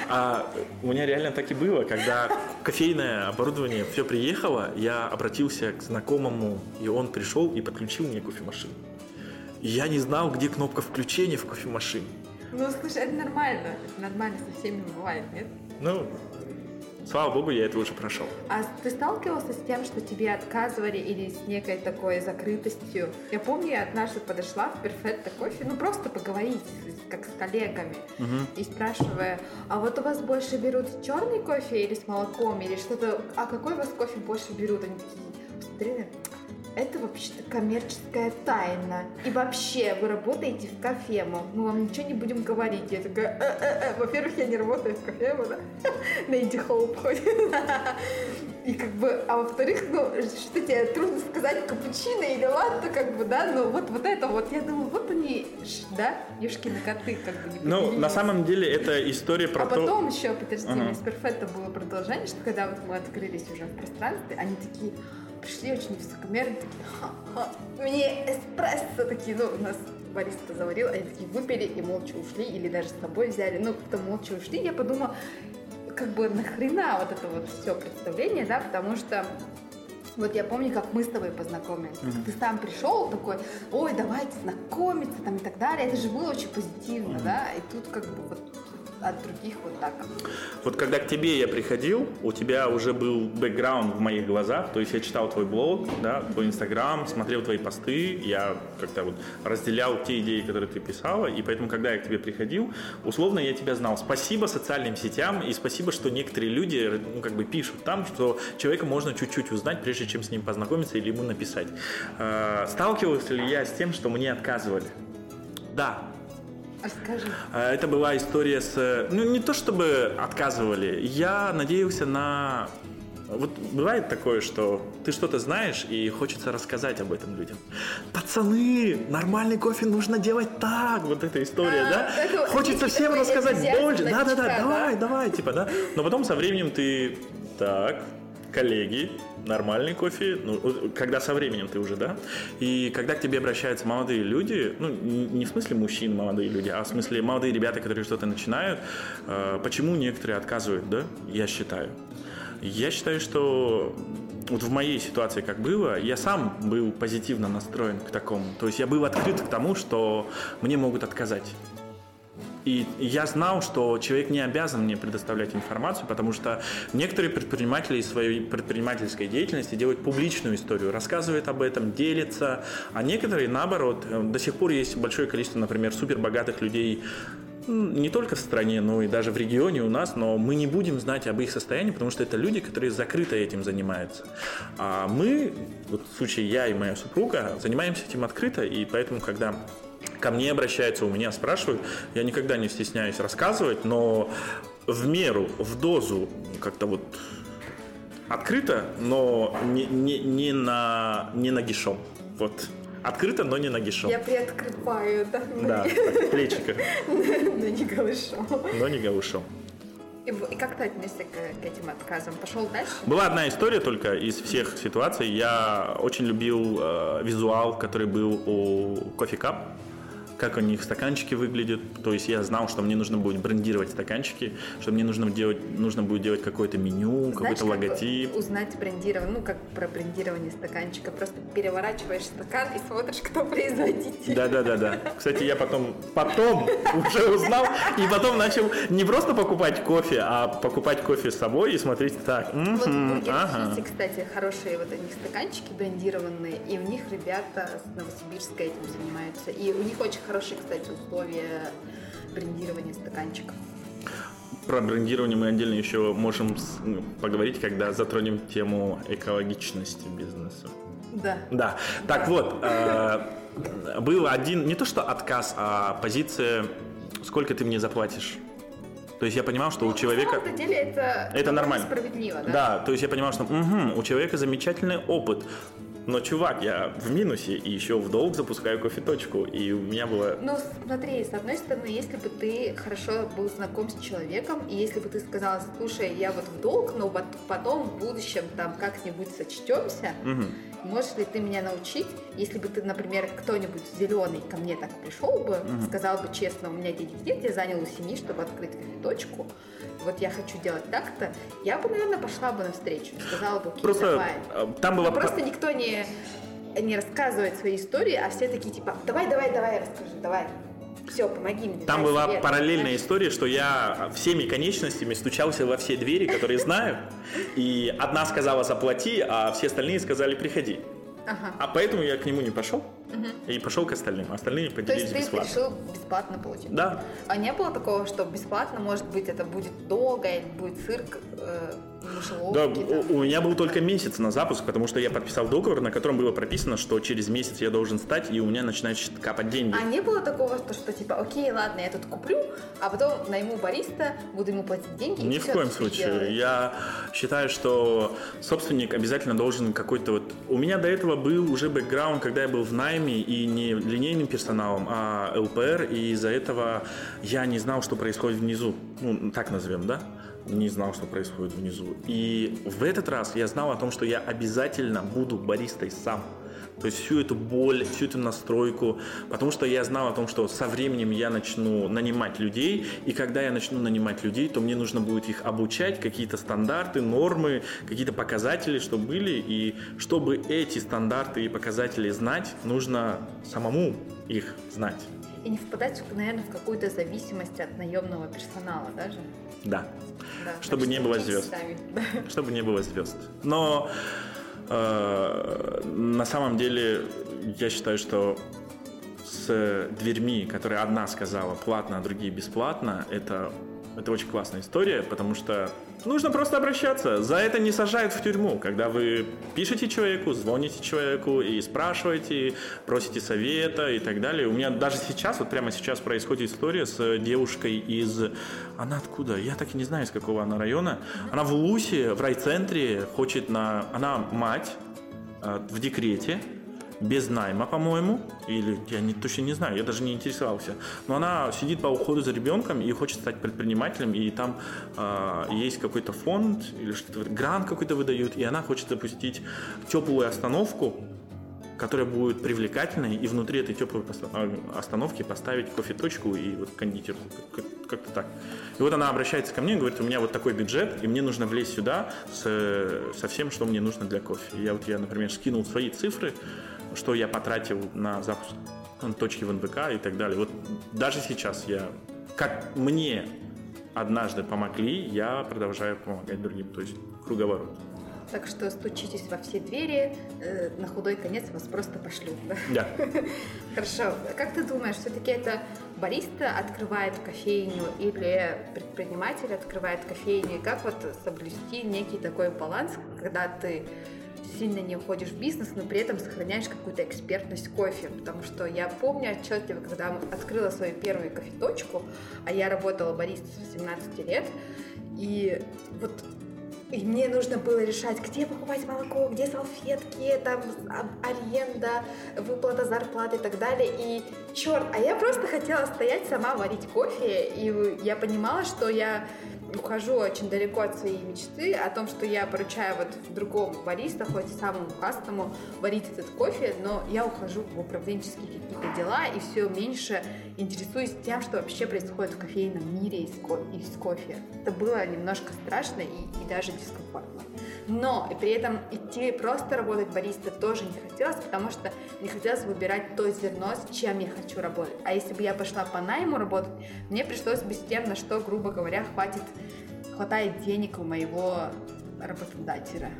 А у меня реально так и было, когда кофейное оборудование все приехало, я обратился к знакомому, и он пришел и подключил мне кофемашину. Я не знал, где кнопка включения в кофемашине. Ну, слушай, это нормально, это нормально со всеми бывает, нет? Ну, слава богу, я это уже прошел. А ты сталкивался с тем, что тебе отказывали или с некой такой закрытостью? Я помню, я однажды подошла в Perfetto кофе, ну просто поговорить, как с коллегами, угу. и спрашивая, а вот у вас больше берут черный кофе или с молоком, или что-то, а какой у вас кофе больше берут? Они такие, посмотри, это вообще-то коммерческая тайна. И вообще, вы работаете в Кафему. Мы вам ничего не будем говорить. Я такая, э-э-э. Во-первых, я не работаю в Кафему, да? На Иди Хоуп ходит. И как бы, а во-вторых, ну, что тебе трудно сказать, капучино или латте, как бы, да, ну, вот, вот это вот, я думаю, вот они, да, юшкины коты, как бы, не поделились. Ну, на самом деле, это история про а то... А потом еще, подожди, у нас Perfetto было продолжение, что когда вот мы открылись уже в пространстве, они такие... Пришли очень высокомерные, такие, ха-ха, мне эспрессо, такие, ну, у нас бариста заварил, они такие выпили и молча ушли, или даже с тобой взяли, ну, кто молча ушли, я подумала, как бы нахрена вот это вот все представление, да, потому что... Вот я помню, как мы с тобой познакомились. Mm-hmm. Ты сам пришел такой, ой, давайте знакомиться, там, и так далее. Это же было очень позитивно, mm-hmm. да, и тут как бы вот от других вот так. Вот когда к тебе я приходил, у тебя уже был бэкграунд в моих глазах, то есть я читал твой блог, да, твой инстаграм, смотрел твои посты, я как-то вот разделял те идеи, которые ты писала, и поэтому, когда я к тебе приходил, условно я тебя знал. Спасибо социальным сетям, и спасибо, что некоторые люди, ну, как бы пишут там, что человека можно чуть-чуть узнать, прежде чем с ним познакомиться или ему написать. Э, сталкивался ли я с тем, что мне отказывали? Да. Расскажи. Это была история с... Ну, не то чтобы отказывали. Я надеялся на... Вот бывает такое, что ты что-то знаешь, и хочется рассказать об этом людям. Пацаны, нормальный кофе нужно делать так. Вот эта история, да? Это, хочется это, всем это, рассказать это больше. Да-да-да, давай, да? давай, типа, да. Но потом со временем ты... Так, коллеги... Нормальный кофе, ну, когда со временем ты уже, да? И когда к тебе обращаются молодые люди, ну, не в смысле мужчин молодые люди, а в смысле молодые ребята, которые что-то начинают, э, почему некоторые отказывают, да? Я считаю. Я считаю, что... Вот в моей ситуации, как было, я сам был позитивно настроен к такому. То есть я был открыт к тому, что мне могут отказать. И я знал, что человек не обязан мне предоставлять информацию, потому что некоторые предприниматели из своей предпринимательской деятельности делают публичную историю, рассказывают об этом, делятся, а некоторые, наоборот, до сих пор есть большое количество, например, супербогатых людей, не только в стране, но и даже в регионе у нас, но мы не будем знать об их состоянии, потому что это люди, которые закрыто этим занимаются. А мы, вот в случае я и моя супруга, занимаемся этим открыто, и поэтому, когда... Ко мне обращаются, у меня спрашивают. Я никогда не стесняюсь рассказывать, но в меру, в дозу, как-то вот открыто, но не, не, не на не нагишом. Вот. Открыто, но не нагишом. Я приоткрываю, да? Да, так, плечика. Но не голышом. Но не голышом. И как ты отнесся к этим отказам? Пошел дальше? Была одна история только из всех ситуаций. Я очень любил э, визуал, который был у Coffee Cup. Как у них стаканчики выглядят. То есть я знал, что мне нужно будет брендировать стаканчики, что мне нужно, делать, нужно будет делать какое-то меню, знаешь, какой-то логотип. Как бы узнать брендирование, ну как про брендирование стаканчика. Просто переворачиваешь стакан и смотришь, кто производитель. Да-да-да. Кстати, я потом, потом уже узнал и потом начал не просто покупать кофе, а покупать кофе с собой и смотреть так. Вот в Бургер-Фите, кстати, хорошие вот у них стаканчики брендированные, и у них ребята с Новосибирска этим занимаются. И у них очень хорошо. Хорошие, кстати, условия брендирования стаканчиков. Про брендирование мы отдельно еще можем поговорить, когда затронем тему экологичности бизнеса. Да. Да. Так да. Вот, э, был один, не то что отказ, а позиция, сколько ты мне заплатишь. То есть я понимал, что ну, у человека... На самом деле это, это нормально. Справедливо, да? Да, то есть я понимал, что угу, у человека замечательный опыт. Но, чувак, я в минусе и еще в долг запускаю кофеточку, и у меня было... Ну, смотри, с одной стороны, если бы ты хорошо был знаком с человеком, и если бы ты сказала, слушай, я вот в долг, но потом в будущем там как-нибудь сочтемся, угу. Можешь ли ты меня научить? Если бы ты, например, кто-нибудь зеленый ко мне так пришел бы, угу. Сказал бы честно, у меня денег нет, я занял у семьи, чтобы открыть кофеточку, вот я хочу делать так-то, я бы, наверное, пошла бы навстречу, сказала бы, окей, просто давай. Там была... Просто никто не не рассказывать свои истории, а все такие типа давай, давай, давай, расскажи, давай. Все, помоги мне. Там была себе, параллельная да? история, что я всеми конечностями стучался во все двери, которые знаю, и одна сказала заплати, а все остальные сказали приходи. Ага. А поэтому я к нему не пошел угу. И пошел к остальным, а остальные поделились бесплатно. То есть ты бесплатно. решил бесплатно получить? Да. А не было такого, что бесплатно, может быть, это будет долго, или будет цирк? Э- Да, у, у меня был только месяц на запуск, потому что я подписал договор, на котором было прописано, что через месяц я должен стать, и у меня начинают капать деньги. А не было такого, что, что типа, окей, ладно, я тут куплю, а потом найму бариста, буду ему платить деньги? Ни в коем случае. Делаешь. Я считаю, что собственник обязательно должен какой-то вот... У меня до этого был уже бэкграунд, когда я был в найме, и не линейным персоналом, а ЛПР, и из-за этого я не знал, что происходит внизу. Ну, так назовем, да? Не знал, что происходит внизу. И в этот раз я знал о том, что я обязательно буду баристой сам. То есть всю эту боль, всю эту настройку. Потому что я знал о том, что со временем я начну нанимать людей. И когда я начну нанимать людей, то мне нужно будет их обучать. Какие-то стандарты, нормы, какие-то показатели, что были. И чтобы эти стандарты и показатели знать, нужно самому их знать. И не впадать, наверное, в какую-то зависимость от наемного персонала даже. Да. Да, чтобы не было звезд. Сами. Чтобы не было звезд. Но э, на самом деле я считаю, что с дверьми, которые одна сказала платно, а другие бесплатно, это, это очень классная история, потому что нужно просто обращаться. За это не сажают в тюрьму, когда вы пишете человеку, звоните человеку и спрашиваете, просите совета и так далее. У меня даже сейчас, вот прямо сейчас происходит история с девушкой из... Она откуда? Я так и не знаю, из какого она района. Она в Лусе, в райцентре, хочет на... Она мать в декрете. Без найма, по-моему, или я не, точно не знаю, я даже не интересовался. Но она сидит по уходу за ребенком и хочет стать предпринимателем, и там э, есть какой-то фонд или что-то, грант какой-то выдают, и она хочет запустить теплую остановку, которая будет привлекательной, и внутри этой теплой остановки поставить кофеточку и вот кондитерку, как-то так. И вот она обращается ко мне и говорит, у меня вот такой бюджет, и мне нужно влезть сюда с, со всем, что мне нужно для кофе. И я вот, я, например, скинул свои цифры, что я потратил на запуск точки в НВК и так далее. Вот даже сейчас я, как мне однажды помогли, я продолжаю помогать другим, то есть круговорот. Так что стучитесь во все двери, э, на худой конец вас просто пошлют. Да. Хорошо. Как ты думаешь, все-таки это бариста открывает кофейню или предприниматель открывает кофейню? И как вот соблюсти некий такой баланс, когда ты сильно не уходишь в бизнес, но при этом сохраняешь какую-то экспертность кофе? Потому что я помню отчетливо, когда открыла свою первую кофеточку, а я работала баристой с восемнадцати лет, и вот и мне нужно было решать, где покупать молоко, где салфетки, там аренда, выплата зарплаты и так далее. И черт, а я просто хотела стоять сама варить кофе, и я понимала, что я ухожу очень далеко от своей мечты, о том, что я поручаю вот другому бариста, хоть самому классному, варить этот кофе, но я ухожу в управленческие какие-то дела и все меньше интересуюсь тем, что вообще происходит в кофейном мире и с, ко- и с кофе. Это было немножко страшно и, и даже дискомфортно. Но и при этом идти просто работать бариста тоже не хотелось, потому что не хотелось выбирать то зерно, с чем я хочу работать. А если бы я пошла по найму работать, мне пришлось бы с тем, на что, грубо говоря, хватит хватает денег у моего работодателя.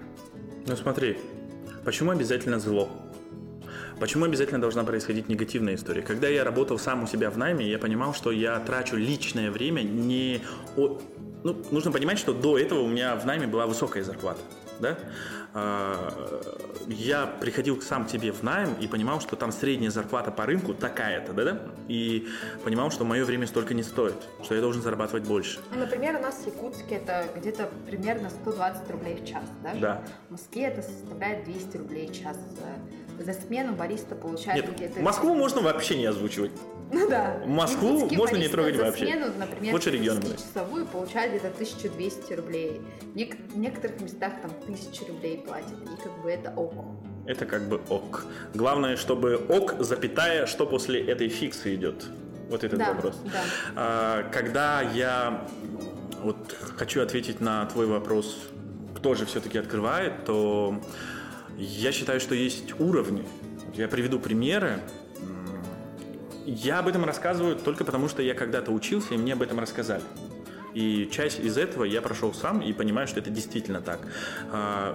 Ну смотри, почему обязательно зло? Почему обязательно должна происходить негативная история? Когда я работал сам у себя в найме, я понимал, что я трачу личное время не... О... Ну, нужно понимать, что до этого у меня в найме была высокая зарплата. да, я приходил сам к тебе в найм и понимал, что там средняя зарплата по рынку такая-то, да, да, и понимал, что мое время столько не стоит, что я должен зарабатывать больше. Например, у нас в Якутске это где-то примерно сто двадцать рублей в час, да? Да. В Москве это составляет двести рублей в час. За смену бариста получает Нет, где-то... Москву можно вообще не озвучивать. Ну да. Москву можно не трогать вообще. За смену, например, десятичасовую получает где-то тысячу двести рублей. В некоторых местах там тысячу рублей платят. И как бы это ок. Это как бы ок. Главное, чтобы ок, запятая, что после этой фиксы идет. Вот этот да, вопрос. Да. Когда я вот хочу ответить на твой вопрос, кто же все-таки открывает, то я считаю, что есть уровни. Я приведу примеры. Я об этом рассказываю только потому, что я когда-то учился, и мне об этом рассказали. И часть из этого я прошел сам и понимаю, что это действительно так.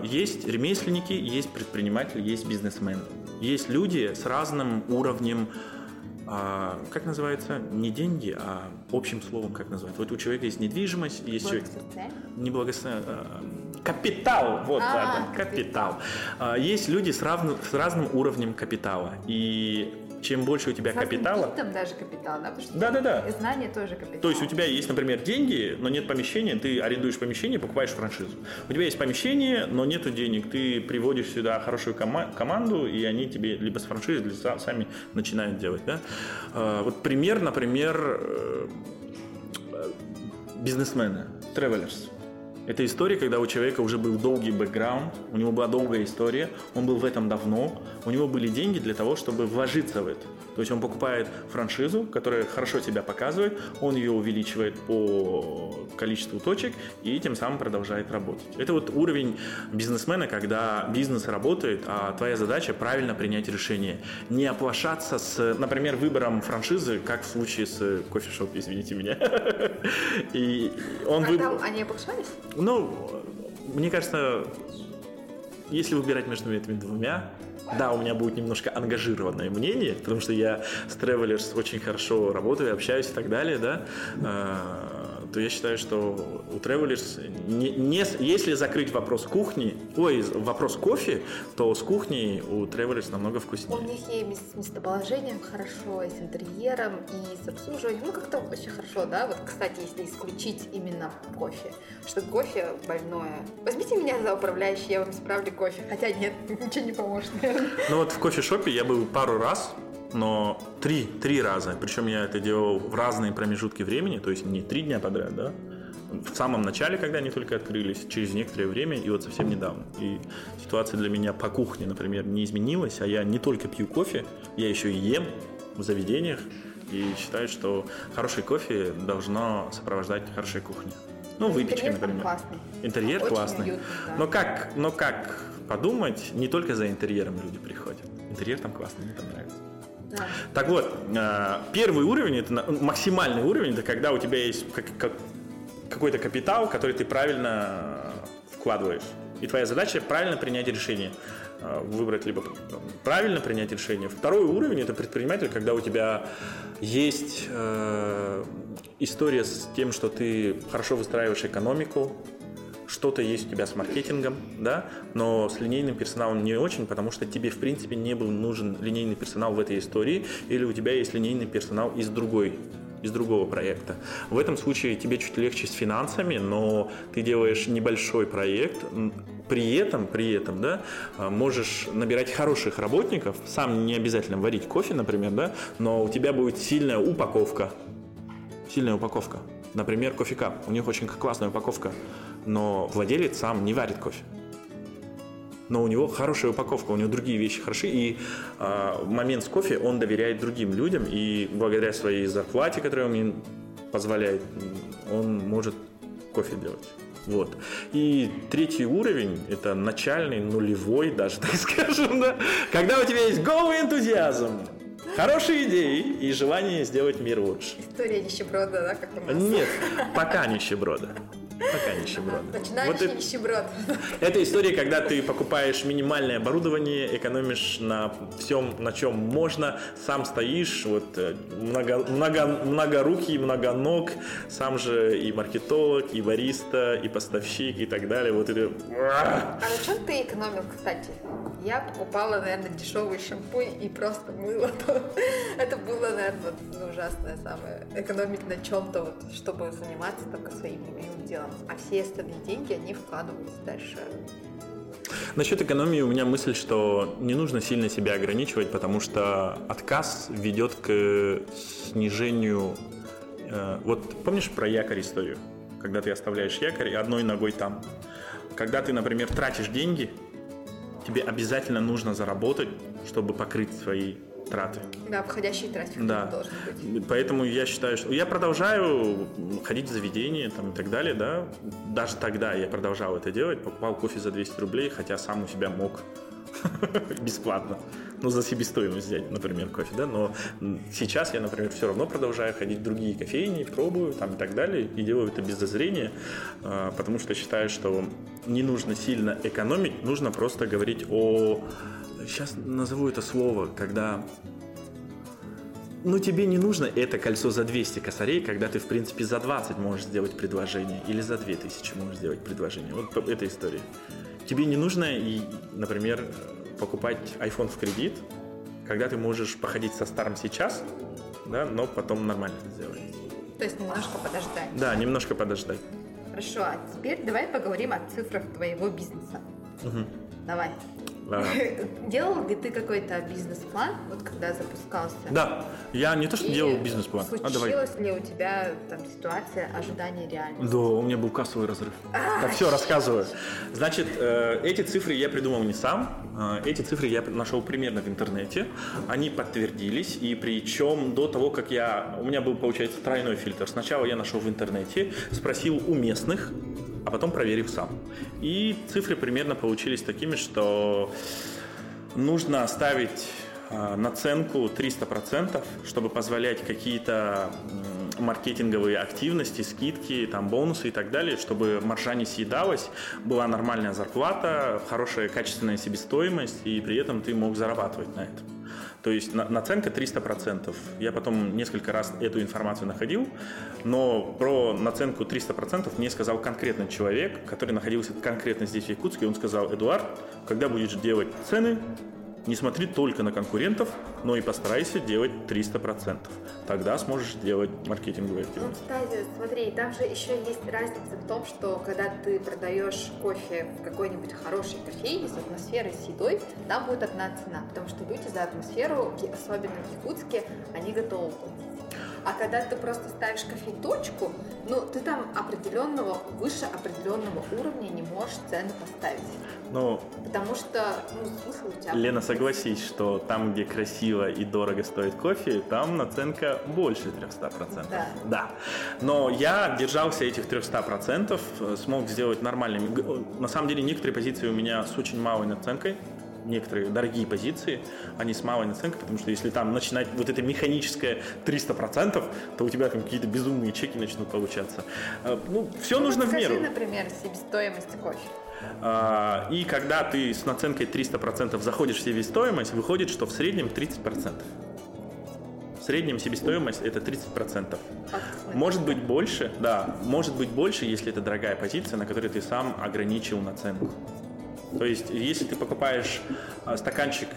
Есть ремесленники, есть предприниматели, есть бизнесмены. Есть люди с разным уровнем, как называется, не деньги, а общим словом, как называется. Вот у человека есть недвижимость, есть... Благосостояние? Не благосостояние. Капитал, вот, да, капитал. Есть люди с разным, с разным уровнем капитала, и чем больше у тебя капитала... Там даже капитал, да, потому что да, да, да. знания тоже капитал. То есть у тебя есть, например, деньги, но нет помещения, ты арендуешь помещение, покупаешь франшизу. У тебя есть помещение, но нету денег, ты приводишь сюда хорошую кома- команду, и они тебе либо с франшизой, либо сами начинают делать, да. Вот пример, например, бизнесмена, Travelers. Это история, когда у человека уже был долгий бэкграунд, у него была долгая история, он был в этом давно, у него были деньги для того, чтобы вложиться в это. То есть он покупает франшизу, которая хорошо себя показывает, он ее увеличивает по количеству точек и тем самым продолжает работать. Это вот уровень бизнесмена, когда бизнес работает, а твоя задача правильно принять решение. Не оплошаться с, например, выбором франшизы, как в случае с кофешоп, извините меня. И он а выб... там они оплошались? Ну, мне кажется, если выбирать между этими двумя, да, у меня будет немножко ангажированное мнение, потому что я с Travelers очень хорошо работаю, общаюсь и так далее, да, то я считаю, что у Travelers, не, не, если закрыть вопрос кухни, ой, вопрос кофе, то с кухней у Travelers намного вкуснее. У них и с местоположением хорошо, и с интерьером, и с обслуживанием, ну как-то очень хорошо, да, вот, кстати, если исключить именно кофе, что кофе больное. Возьмите меня за управляющий, я вам исправлю кофе, хотя нет, ничего не поможет. Ну вот в кофешопе я был пару раз, но три, три раза, причем я это делал в разные промежутки времени, то есть не три дня подряд, да, в самом начале, когда они только открылись, через некоторое время и вот совсем недавно. И ситуация для меня по кухне, например, не изменилась, а я не только пью кофе, я еще и ем в заведениях и считаю, что хороший кофе должно сопровождать хорошей кухню. Ну, выпечка, например. Классный. Интерьер очень классный. Уютный, да. Но как, но как подумать, не только за интерьером люди приходят. Интерьер там классный, мне там нравится. Да. Так вот, первый уровень, это максимальный уровень, это когда у тебя есть какой-то капитал, который ты правильно вкладываешь. И твоя задача правильно принять решение. Выбрать либо правильно принять решение. Второй уровень – это предприниматель, когда у тебя есть э, история с тем, что ты хорошо выстраиваешь экономику, что-то есть у тебя с маркетингом, да, но с линейным персоналом не очень, потому что тебе, в принципе, не был нужен линейный персонал в этой истории, или у тебя есть линейный персонал из другой из другого проекта. В этом случае тебе чуть легче с финансами, но ты делаешь небольшой проект, при этом, при этом, да, можешь набирать хороших работников, сам не обязательно варить кофе, например, да, но у тебя будет сильная упаковка, сильная упаковка. Например, Coffee Cup, у них очень классная упаковка, но владелец сам не варит кофе. Но у него хорошая упаковка, у него другие вещи хороши, и э, в момент с кофе он доверяет другим людям, и благодаря своей зарплате, которая ему позволяет, он может кофе делать. Вот. И третий уровень, это начальный, нулевой даже, так скажем, да, когда у тебя есть голый энтузиазм, хорошие идеи и желание сделать мир лучше. История нищеброда, да, как у нас? Нет, пока нищеброда. Пока нищеброд. Начинающий вот нищеброд. Это история, когда ты покупаешь минимальное оборудование, экономишь на всем, на чем можно, сам стоишь, вот много, много, многорукий, многоног, сам же и маркетолог, и бариста, и поставщик, и так далее. Вот это... А на чем ты экономил, кстати? Я покупала, наверное, дешевый шампунь и просто мыло. Это было, наверное, вот ужасное самое. Экономить на чем-то, вот, чтобы заниматься только своим любимым делом. А все остальные деньги, они вкладываются дальше. Насчет экономии у меня мысль, что не нужно сильно себя ограничивать, потому что отказ ведет к снижению... Вот помнишь про якорь историю? Когда ты оставляешь якорь одной ногой там. Когда ты, например, тратишь деньги... Тебе обязательно нужно заработать, чтобы покрыть свои траты. Да, входящие траты. Да. Должен быть. Поэтому я считаю, что я продолжаю ходить в заведения там, и так далее. Да? Даже тогда я продолжал это делать. Покупал кофе за двести рублей, хотя сам у себя мог бесплатно. Ну, за себестоимость взять, например, кофе. Да? Но сейчас я, например, все равно продолжаю ходить в другие кофейни, пробую там, и так далее. И делаю это без зазрения, потому что считаю, что... Не нужно сильно экономить, нужно просто говорить о... Сейчас назову это слово, когда... Ну, тебе не нужно это кольцо за двести косарей, когда ты, в принципе, за двадцать можешь сделать предложение или за две тысячи можешь сделать предложение. Вот эта история. Тебе не нужно, и, например, покупать iPhone в кредит, когда ты можешь походить со старым сейчас, да, но потом нормально это сделать. То есть немножко подождать. Да, немножко подождать. Хорошо, а теперь давай поговорим о цифрах твоего бизнеса. Угу. Давай. Да. Делал ли ты какой-то бизнес-план, вот когда запускался? Да, я не то что и делал бизнес-план. Случилась а, давай. ли у тебя там ситуация ожидания реальности? Да, у меня был кассовый разрыв. А, так, все, рассказываю. Значит, э, эти цифры я придумал не сам. Эти цифры я нашел примерно в интернете. Они подтвердились, и причем до того, как я... У меня был, получается, тройной фильтр. Сначала я нашел в интернете, спросил у местных, а потом проверив сам. И цифры примерно получились такими, что нужно оставить наценку триста процентов, чтобы позволять какие-то маркетинговые активности, скидки, там, бонусы и так далее, чтобы маржа не съедалась, была нормальная зарплата, хорошая качественная себестоимость, и при этом ты мог зарабатывать на этом. То есть наценка триста процентов. Я потом несколько раз эту информацию находил, но про наценку триста процентов мне сказал конкретный человек, который находился конкретно здесь, в Якутске. Он сказал: Эдуард, когда будешь делать цены, не смотри только на конкурентов, но и постарайся делать триста процентов. Тогда сможешь делать маркетинговую активность. Ну, кстати, смотри, там же еще есть разница в том, что когда ты продаешь кофе в какой-нибудь хорошей кофейне с атмосферой, с едой, там будет одна цена, потому что люди за атмосферу, особенно в Якутске, они готовы платить. А когда ты просто ставишь кофе-точку, ну, ты там определенного, выше определенного уровня не можешь цену поставить. Ну, потому что, ну, смысл у тебя... Лена, согласись, что там, где красиво и дорого стоит кофе, там наценка больше триста процентов. Да. Да. Но я держался этих триста процентов, смог сделать нормальными. На самом деле, некоторые позиции у меня с очень малой наценкой. Некоторые дорогие позиции, они с малой наценкой, потому что если там начинать вот это механическое триста процентов, то у тебя там какие-то безумные чеки начнут получаться. Ну, все ну, нужно в меру. Скажи, например, себестоимость кофе. А, и когда ты с наценкой триста процентов заходишь в себестоимость, выходит, что в среднем тридцать процентов. В среднем себестоимость это тридцать процентов. Может быть больше, да, может быть больше, если это дорогая позиция, на которой ты сам ограничил наценку. То есть, если ты покупаешь стаканчик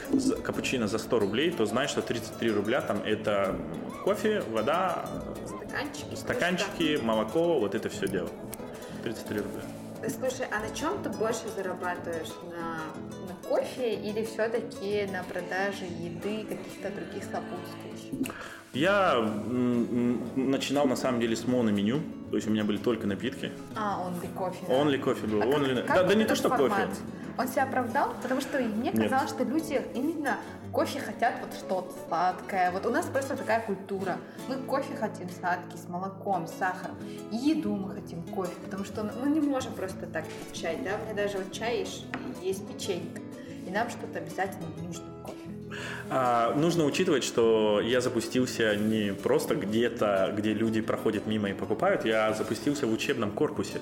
капучино за сто рублей, то знаешь, что тридцать три рубля там это кофе, вода, стаканчики, стаканчики молоко, вот это все дело. тридцать три рубля. Слушай, а на чем ты больше зарабатываешь? На, на кофе или все-таки на продаже еды и каких-то других сопутствующих? Я начинал на самом деле с моно-меню, то есть у меня были только напитки. А, only coffee. Да? Only coffee был. А only... Как, как да, да не то, что формат? Кофе. Он себя оправдал, потому что мне казалось, Нет. что люди именно кофе хотят вот что-то сладкое. Вот у нас просто такая культура. Мы кофе хотим сладкий, с молоком, с сахаром. И еду мы хотим кофе, потому что мы не можем просто так пить чай. Да? У меня даже вот чай есть, есть печенька, и нам что-то обязательно нужно кофе. А, нужно учитывать, что я запустился не просто где-то, где люди проходят мимо и покупают, я запустился в учебном корпусе,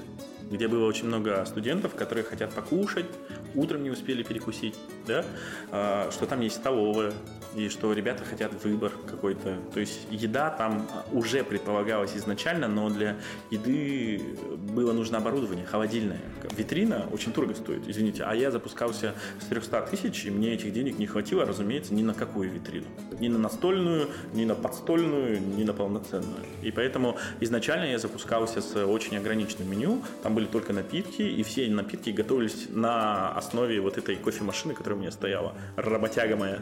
где было очень много студентов, которые хотят покушать, утром не успели перекусить, да? а, что там есть столовая, и что ребята хотят выбор какой-то. То есть еда там уже предполагалась изначально, но для еды было нужно оборудование холодильное. Витрина очень дорого стоит, извините. А я запускался с триста тысяч, и мне этих денег не хватило, разумеется, ни на какую витрину. Ни на настольную, ни на подстольную, ни на полноценную. И поэтому изначально я запускался с очень ограниченным меню. Там были только напитки, и все напитки готовились на основе вот этой кофемашины, которая у меня стояла. Работяга моя.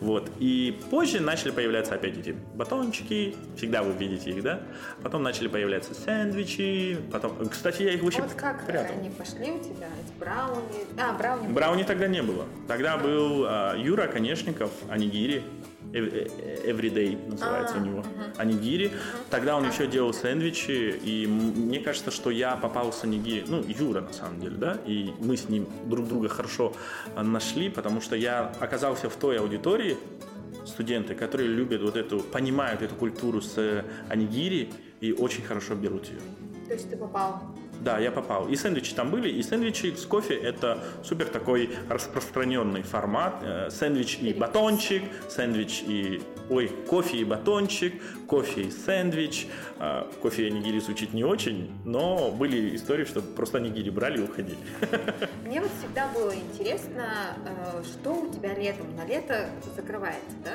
Вот. И позже начали появляться опять эти батончики, всегда вы видите их, да? Потом начали появляться сэндвичи, потом... Кстати, я их вообще вот как прятал. Они пошли у тебя? Эти брауни... А, брауни... Брауни тогда не было. Тогда а. был а, Юра Конешников, Onigiri, Everyday называется а, у него, угу. Onigiri. Угу. Тогда он а, еще делал сэндвичи, и мне кажется, что я попал с Onigiri, ну, Юра на самом деле, да, и мы с ним друг друга хорошо нашли, потому что я оказался в той аудитории, студенты, которые любят вот эту, понимают эту культуру с Onigiri и очень хорошо берут ее. То есть ты попал? Да, я попал. И сэндвичи там были, и сэндвичи с кофе – это супер такой распространенный формат. Сэндвич и батончик, сэндвич и… Ой, кофе и батончик, кофе и сэндвич. Кофе и Onigiri звучит не очень, но были истории, что просто Onigiri брали и уходили. Мне вот всегда было интересно, что у тебя летом на лето закрывается, да?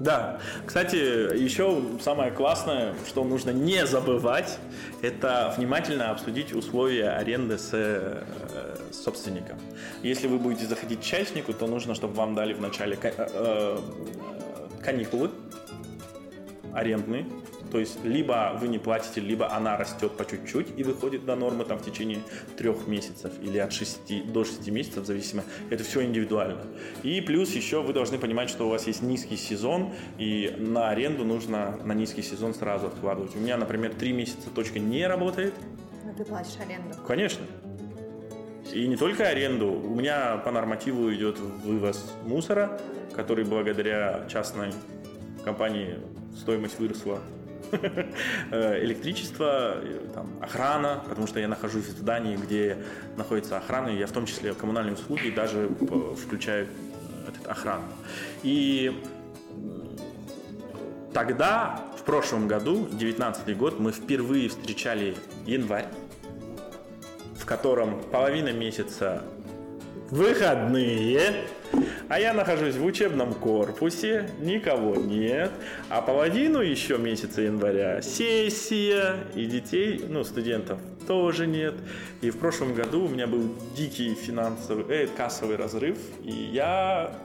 Да. Кстати, еще самое классное, что нужно не забывать, это внимательно обсудить условия аренды с, э, с собственником. Если вы будете заходить к частнику, то нужно, чтобы вам дали в начале э, каникулы арендные. То есть, либо вы не платите, либо она растет по чуть-чуть и выходит до нормы там в течение трех месяцев или от шести до шести месяцев, зависимо. Это все индивидуально. И плюс еще вы должны понимать, что у вас есть низкий сезон, и на аренду нужно на низкий сезон сразу откладывать. У меня, например, три месяца точка не работает. Но ты платишь аренду. Конечно. И не только аренду. У меня по нормативу идет вывоз мусора, который благодаря частной компании стоимость выросла. Электричество, там, охрана, потому что я нахожусь в здании, где находится охрана, и я в том числе коммунальные услуги даже включаю этот охрану. И тогда, в прошлом году, девятнадцатый год, мы впервые встречали январь, в котором половина месяца выходные, а я нахожусь в учебном корпусе, никого нет, а половину еще месяца января сессия, и детей, ну, студентов тоже нет. И в прошлом году у меня был дикий финансовый, э, кассовый разрыв, и я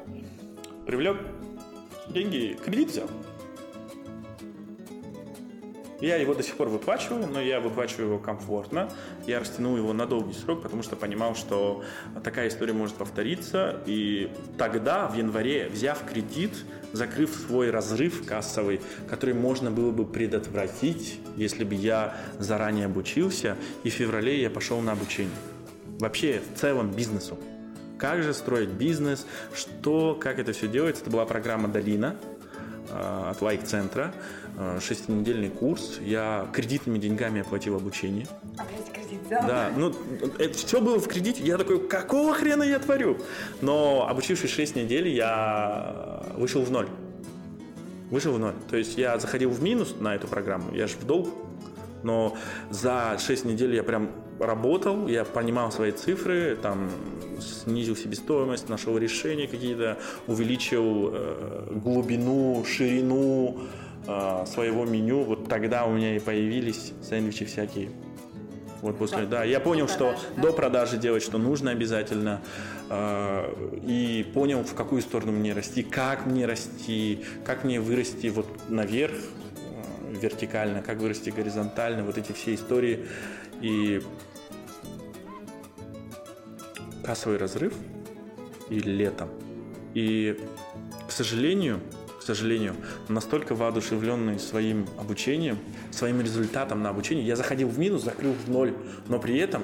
привлек деньги, кредит взял. Я его до сих пор выплачиваю, но я выплачиваю его комфортно. Я растянул его на долгий срок, потому что понимал, что такая история может повториться. И тогда, в январе, взяв кредит, закрыв свой разрыв кассовый, который можно было бы предотвратить, если бы я заранее обучился, и в феврале я пошел на обучение. Вообще, в целом, бизнесу. Как же строить бизнес, что, как это все делается. Это была программа «Долина» от Лайк-центра, шестинедельный курс. Я кредитными деньгами оплатил обучение. Опять кредит взял? Да, ну, это все было в кредите. Я такой, какого хрена я творю? Но обучившись шесть недель, я вышел в ноль. Вышел в ноль. То есть я заходил в минус на эту программу, я же в долг. Но за шесть недель я прям работал, я понимал свои цифры, там, снизил себестоимость, нашел решения какие-то, увеличил э, глубину, ширину э, своего меню. Вот тогда у меня и появились сэндвичи всякие. Вот после, да, я понял, до что продажи, да? До продажи делать, что нужно обязательно, э, и понял, в какую сторону мне расти, как мне расти, как мне вырасти вот наверх, вертикально, как вырасти горизонтально, вот эти все истории. И кассовый разрыв и летом. И, к сожалению, к сожалению, настолько воодушевленный своим обучением, своим результатом на обучении, я заходил в минус, закрыл в ноль, но при этом,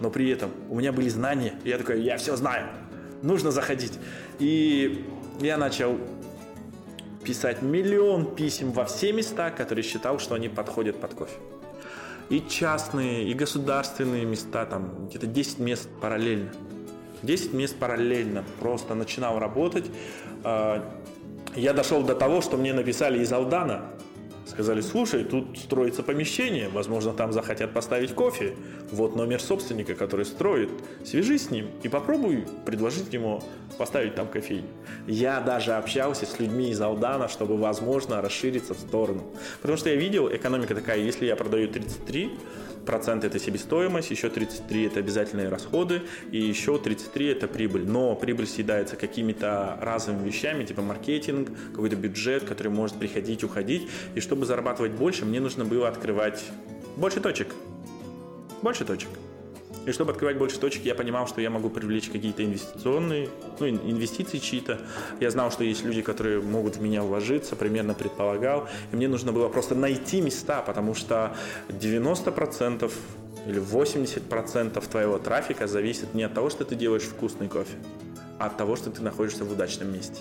но при этом у меня были знания, и я такой, я все знаю, нужно заходить. И я начал писать миллион писем во все места, которые считал, что они подходят под кофе. И частные, и государственные места, там где-то десять мест параллельно. десять мест параллельно просто начинал работать. Я дошел до того, что мне написали из Алдана. Сказали, слушай, тут строится помещение, возможно, там захотят поставить кофе. Вот номер собственника, который строит. Свяжись с ним и попробуй предложить ему поставить там кофейню. Я даже общался с людьми из Алдана, чтобы, возможно, расшириться в сторону. Потому что я видел, экономика такая, если я продаю тридцать три процента это себестоимость, еще тридцать три процента это обязательные расходы, и еще тридцать три процента это прибыль. Но прибыль съедается какими-то разными вещами, типа маркетинг, какой-то бюджет, который может приходить, уходить. И чтобы Чтобы зарабатывать больше, мне нужно было открывать больше точек. Больше точек. И чтобы открывать больше точек, я понимал, что я могу привлечь какие-то инвестиционные, ну, инвестиции чьи-то. Я знал, что есть люди, которые могут в меня вложиться, примерно предполагал. И мне нужно было просто найти места, потому что девяносто процентов или восемьдесят процентов твоего трафика зависит не от того, что ты делаешь вкусный кофе, а от того, что ты находишься в удачном месте.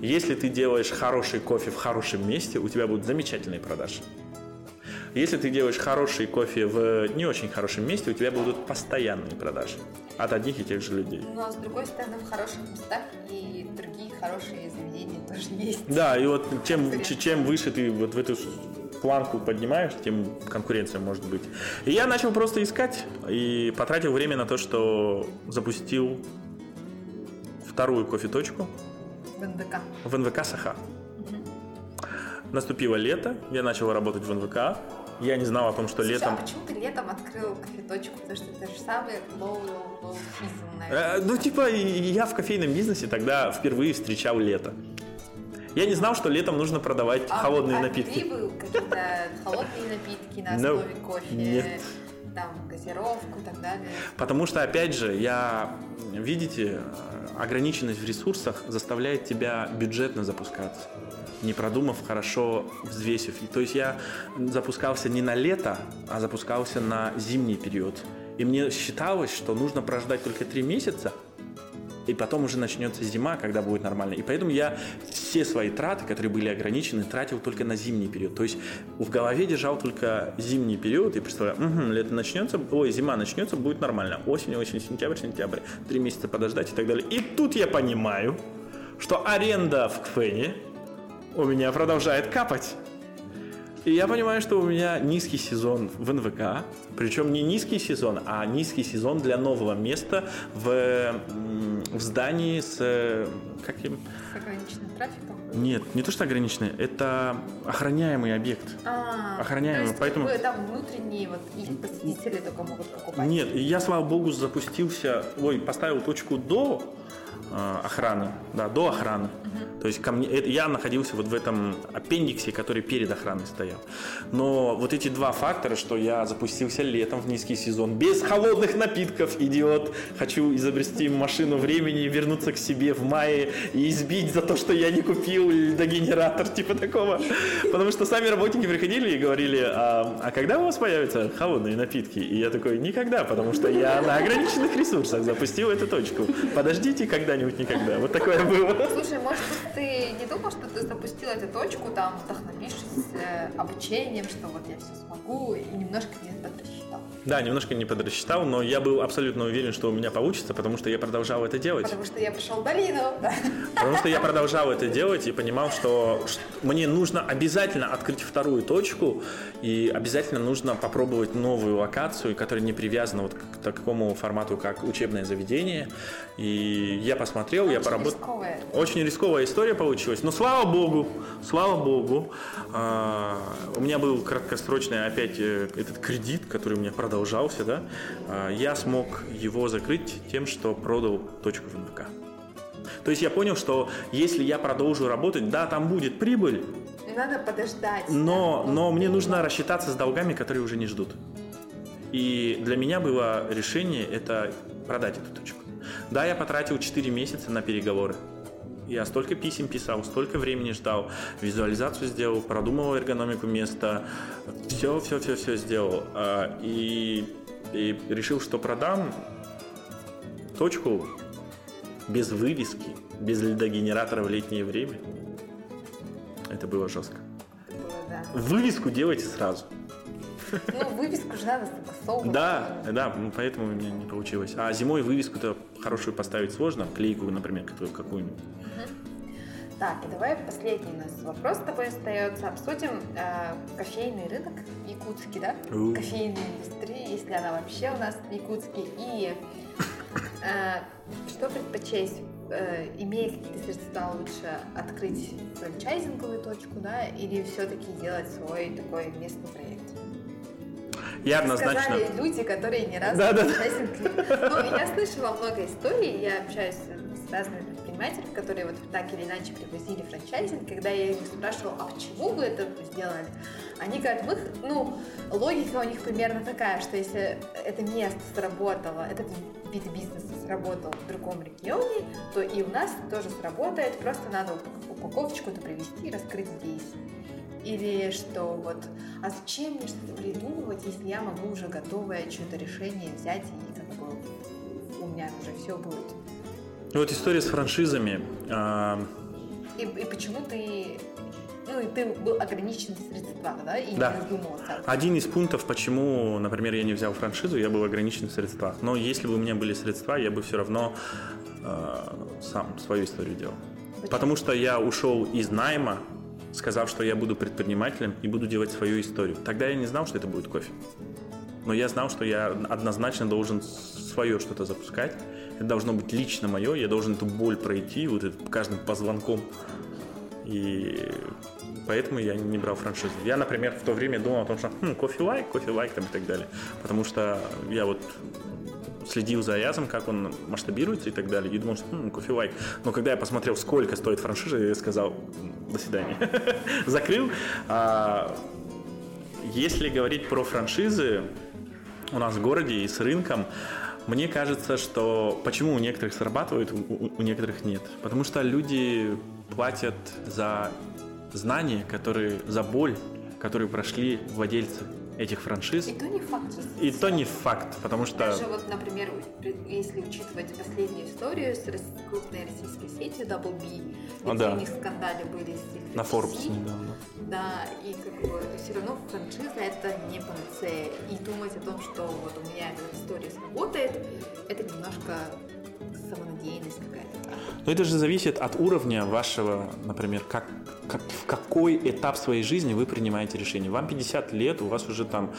Если ты делаешь хороший кофе в хорошем месте, у тебя будут замечательные продажи. Если ты делаешь хороший кофе в не очень хорошем месте, у тебя будут постоянные продажи от одних и тех же людей. Но с другой стороны, в хороших местах и другие хорошие заведения тоже есть. Да, и вот чем, чем выше ты вот в эту планку поднимаешь, тем конкуренция может быть. И я начал просто искать и потратил время на то, что запустил вторую кофеточку. В НВК. В НВК Саха. Угу. Наступило лето, я начал работать в НВК. Я не знал о том, что Слушай, летом... а почему ты летом открыл кофеточку? Потому что это же самый лоу-лоу-лоу-физм, наверное. Ну, типа, я в кофейном бизнесе тогда впервые встречал лето. Я не знал, что летом нужно продавать а, холодные а напитки. А были какие-то холодные напитки на основе no. кофе? Нет. Там, газировку и так далее. Потому что, опять же, я... Видите, ограниченность в ресурсах заставляет тебя бюджетно запускаться, не продумав, хорошо взвесив. То есть я запускался не на лето, а запускался на зимний период. И мне считалось, что нужно прождать только три месяца, и потом уже начнется зима, когда будет нормально. И поэтому я все свои траты, которые были ограничены, тратил только на зимний период. То есть в голове держал только зимний период. И представляю, угу, лето начнется, ой, зима начнется, будет нормально. Осень, осень, сентябрь, сентябрь. Три месяца подождать и так далее. И тут я понимаю, что аренда в Кфене у меня продолжает капать. И я понимаю, что у меня низкий сезон в НВК, причем не низкий сезон, а низкий сезон для нового места в, в здании с... каким? С ограниченным трафиком? Нет, не то что ограниченный, это охраняемый объект. А, охраняемый, то есть, поэтому... Вы, там внутренние вот, их посетители только могут покупать? Нет, я, слава богу, запустился, ой, поставил точку до... охраны, да, до охраны. Uh-huh. То есть ко мне, я находился вот в этом аппендиксе, который перед охраной стоял. Но вот эти два фактора, что я запустился летом в низкий сезон, без холодных напитков, идиот, хочу изобрести машину времени, вернуться к себе в мае и избить за то, что я не купил льдогенератор, типа такого. Потому что сами работники приходили и говорили, а, а когда у вас появятся холодные напитки? И я такой, никогда, потому что я на ограниченных ресурсах запустил эту точку. Подождите, когда никогда. Вот такое было. Слушай, может быть, ты не думал, что ты запустил эту точку, там, вдохновившись э, обучением, что вот я все смогу, и немножко не подрасчитал? Да, немножко не подрасчитал, но я был абсолютно уверен, что у меня получится, потому что я продолжал это делать. Потому что я пошел в долину. Да. Потому что я продолжал это делать и понимал, что, что мне нужно обязательно открыть вторую точку, и обязательно нужно попробовать новую локацию, которая не привязана вот к такому формату, как учебное заведение. И я посмотрел, очень я поработал. Рисковая. Очень рисковая история получилась. Но слава богу, слава богу, э, у меня был краткосрочный опять э, этот кредит, который у меня продолжался, да. Э, я смог его закрыть тем, что продал точку в НВК. То есть я понял, что если я продолжу работать, да, там будет прибыль. Надо подождать. Но, да, но мне нужно рассчитаться с долгами, которые уже не ждут. И для меня было решение это продать эту точку. Да, я потратил четыре месяца на переговоры. Я столько писем писал, столько времени ждал, визуализацию сделал, продумывал эргономику места, все-все-все-все сделал. И, и решил, что продам точку без вывески, без льдогенератора в летнее время. Это было жестко. Это было, да. Вывеску делайте сразу. Ну, вывеску же надо согласовывать. Да, да, ну, поэтому у меня не получилось. А зимой вывеску-то хорошую поставить сложно, клейку, например, какую-нибудь. Угу. Так, и давай последний у нас вопрос с тобой остается. Обсудим э, кофейный рынок якутский, да? У. Кофейную индустрию, если она вообще у нас в Якутске. И э, что предпочесть? Имея какие-то средства, лучше открыть франчайзинговую точку, да, или все-таки делать свой такой местный проект? Я однозначно... Сказали люди, которые не раз... Да, да. Ну, я слышала много историй, я общаюсь с разными предпринимателями, которые вот так или иначе привозили франчайзинг, когда я их спрашивала, а почему вы это сделали? Они говорят, мы, ну, логика у них примерно такая, что если это место сработало, этот вид бизнеса сработал в другом регионе, то и у нас тоже сработает, просто надо упаковочку-то привезти и раскрыть здесь. Или что вот, а зачем мне что-то придумывать, если я могу уже готовое что-то решение взять, и как бы у меня уже все будет. Вот история с франшизами. А... И, и почему ты, ну и ты был ограничен в средствах, да? И да. Не раздумывал сразу. Один из пунктов, почему, например, я не взял франшизу, я был ограничен в средствах. Но если бы у меня были средства, я бы все равно э, сам свою историю делал. Почему? Потому что я ушел из найма, сказав, что я буду предпринимателем и буду делать свою историю. Тогда я не знал, что это будет кофе. Но я знал, что я однозначно должен свое что-то запускать. Это должно быть лично мое, я должен эту боль пройти, вот этот, каждым позвонком. И поэтому я не брал франшизу. Я, например, в то время думал о том, что хм, Coffee Like, Coffee Like там и так далее. Потому что я вот следил за Аязом, как он масштабируется и так далее, и думал, что хм, Coffee Like. Но когда я посмотрел, сколько стоит франшиза, я сказал, до свидания. Закрыл. А если говорить про франшизы у нас в городе и с рынком, мне кажется, что почему у некоторых срабатывает, у, у некоторых нет. Потому что люди платят за знания, которые, за боль, которые прошли владельцы этих франшиз. И то не факт. И то не факт, потому что... Даже вот, например, если учитывать последнюю историю с крупной российской сетью Double B, где да. у них скандали были с их... На Forbes недавно. Да, и как бы все равно франшиза это не панацея. И думать о том, что вот у меня эта история сработает, это немножко самонадеянность какая-то. Но это же зависит от уровня вашего, например, как, как, в какой этап своей жизни вы принимаете решение. Вам пятьдесят лет, у вас уже там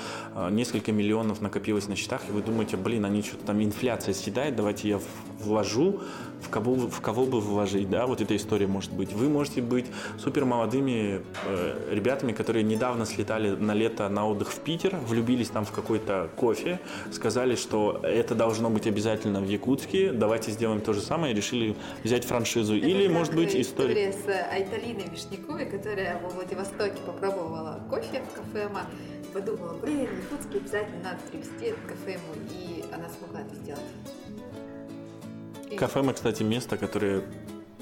несколько миллионов накопилось на счетах, и вы думаете, блин, они что-то там, инфляция съедает, давайте я вложу, в кого, в кого бы вложить, да, вот эта история может быть. Вы можете быть супер молодыми э, ребятами, которые недавно слетали на лето на отдых в Питер, влюбились там в какой-то кофе, сказали, что это должно быть обязательно в Якутске, давайте сделаем то же самое, и решили взять франшизу. Это или, может быть, история... история с Айталиной Вишняковой, которая во Владивостоке попробовала кофе в Кафема, подумала, блин, в Якутске обязательно надо привезти Кафему, и она смогла это сделать. И... Кафема, кстати, место, которое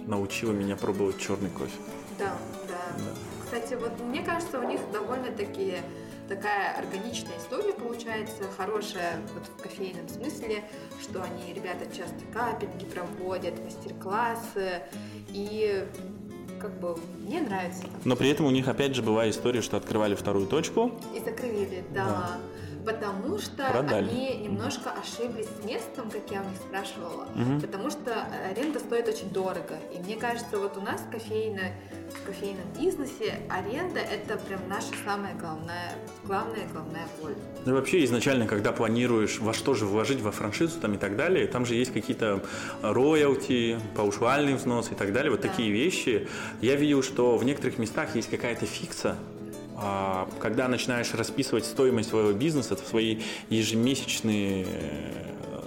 научило меня пробовать черный кофе. Да, да, да. Кстати, вот мне кажется, у них довольно-таки такая органичная история получается, хорошая вот в кофейном смысле, что они, ребята, часто капинги проводят, мастер-классы, и как бы мне нравится. Но при этом у них опять же была история, что открывали вторую точку. И закрыли, да. да. Потому что продали. Они немножко ошиблись с местом, как я у них спрашивала, угу. потому что аренда стоит очень дорого. И мне кажется, вот у нас в, кофейно, в кофейном бизнесе аренда – это прям наша самая главная, главная, главная боль. Ну и вообще изначально, когда планируешь во что же вложить, во франшизу там, и так далее, там же есть какие-то роялти, паушальный взнос и так далее, вот да. такие вещи. Я видел, что в некоторых местах есть какая-то фикса. Когда начинаешь расписывать стоимость своего бизнеса, свои ежемесячные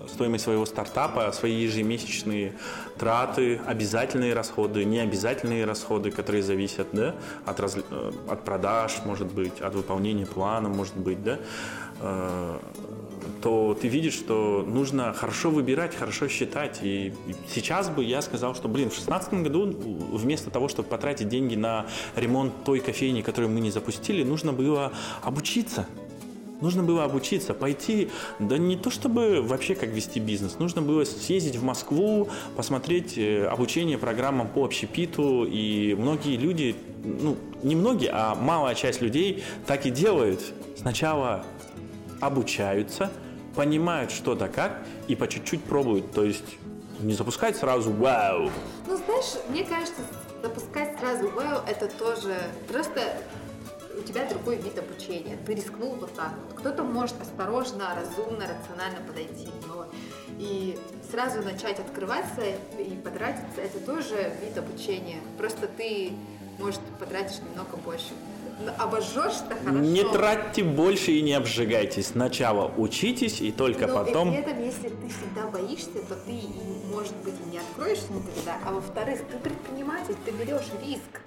стоимость своего стартапа, свои ежемесячные траты, обязательные расходы, необязательные расходы, которые зависят, да, от, раз... от продаж, может быть, от выполнения плана, может быть, да, то ты видишь, что нужно хорошо выбирать, хорошо считать. И сейчас бы я сказал, что, блин, в шестнадцатом году вместо того, чтобы потратить деньги на ремонт той кофейни, которую мы не запустили, нужно было обучиться. Нужно было обучиться, пойти, да не то чтобы вообще как вести бизнес, нужно было съездить в Москву, посмотреть обучение программам по общепиту, и многие люди ну, не многие, а малая часть людей так и делают. Сначала обучаются, понимают что да как и по чуть-чуть пробуют. То есть не запускать сразу «вау». Ну, знаешь, мне кажется, запускать сразу «вау» — это тоже просто... у тебя другой вид обучения, ты рискнул вот так вот. Кто-то может осторожно, разумно, рационально подойти, но и сразу начать открываться и потратиться, это тоже вид обучения. Просто ты, может, потратишь немного больше. Но обожжешь-то хорошо. Не тратьте больше и не обжигайтесь. Сначала учитесь и только но потом... Но при этом, если ты всегда боишься, то ты, может быть, и не откроешься никогда. А во-вторых, ты предприниматель, ты берешь риск.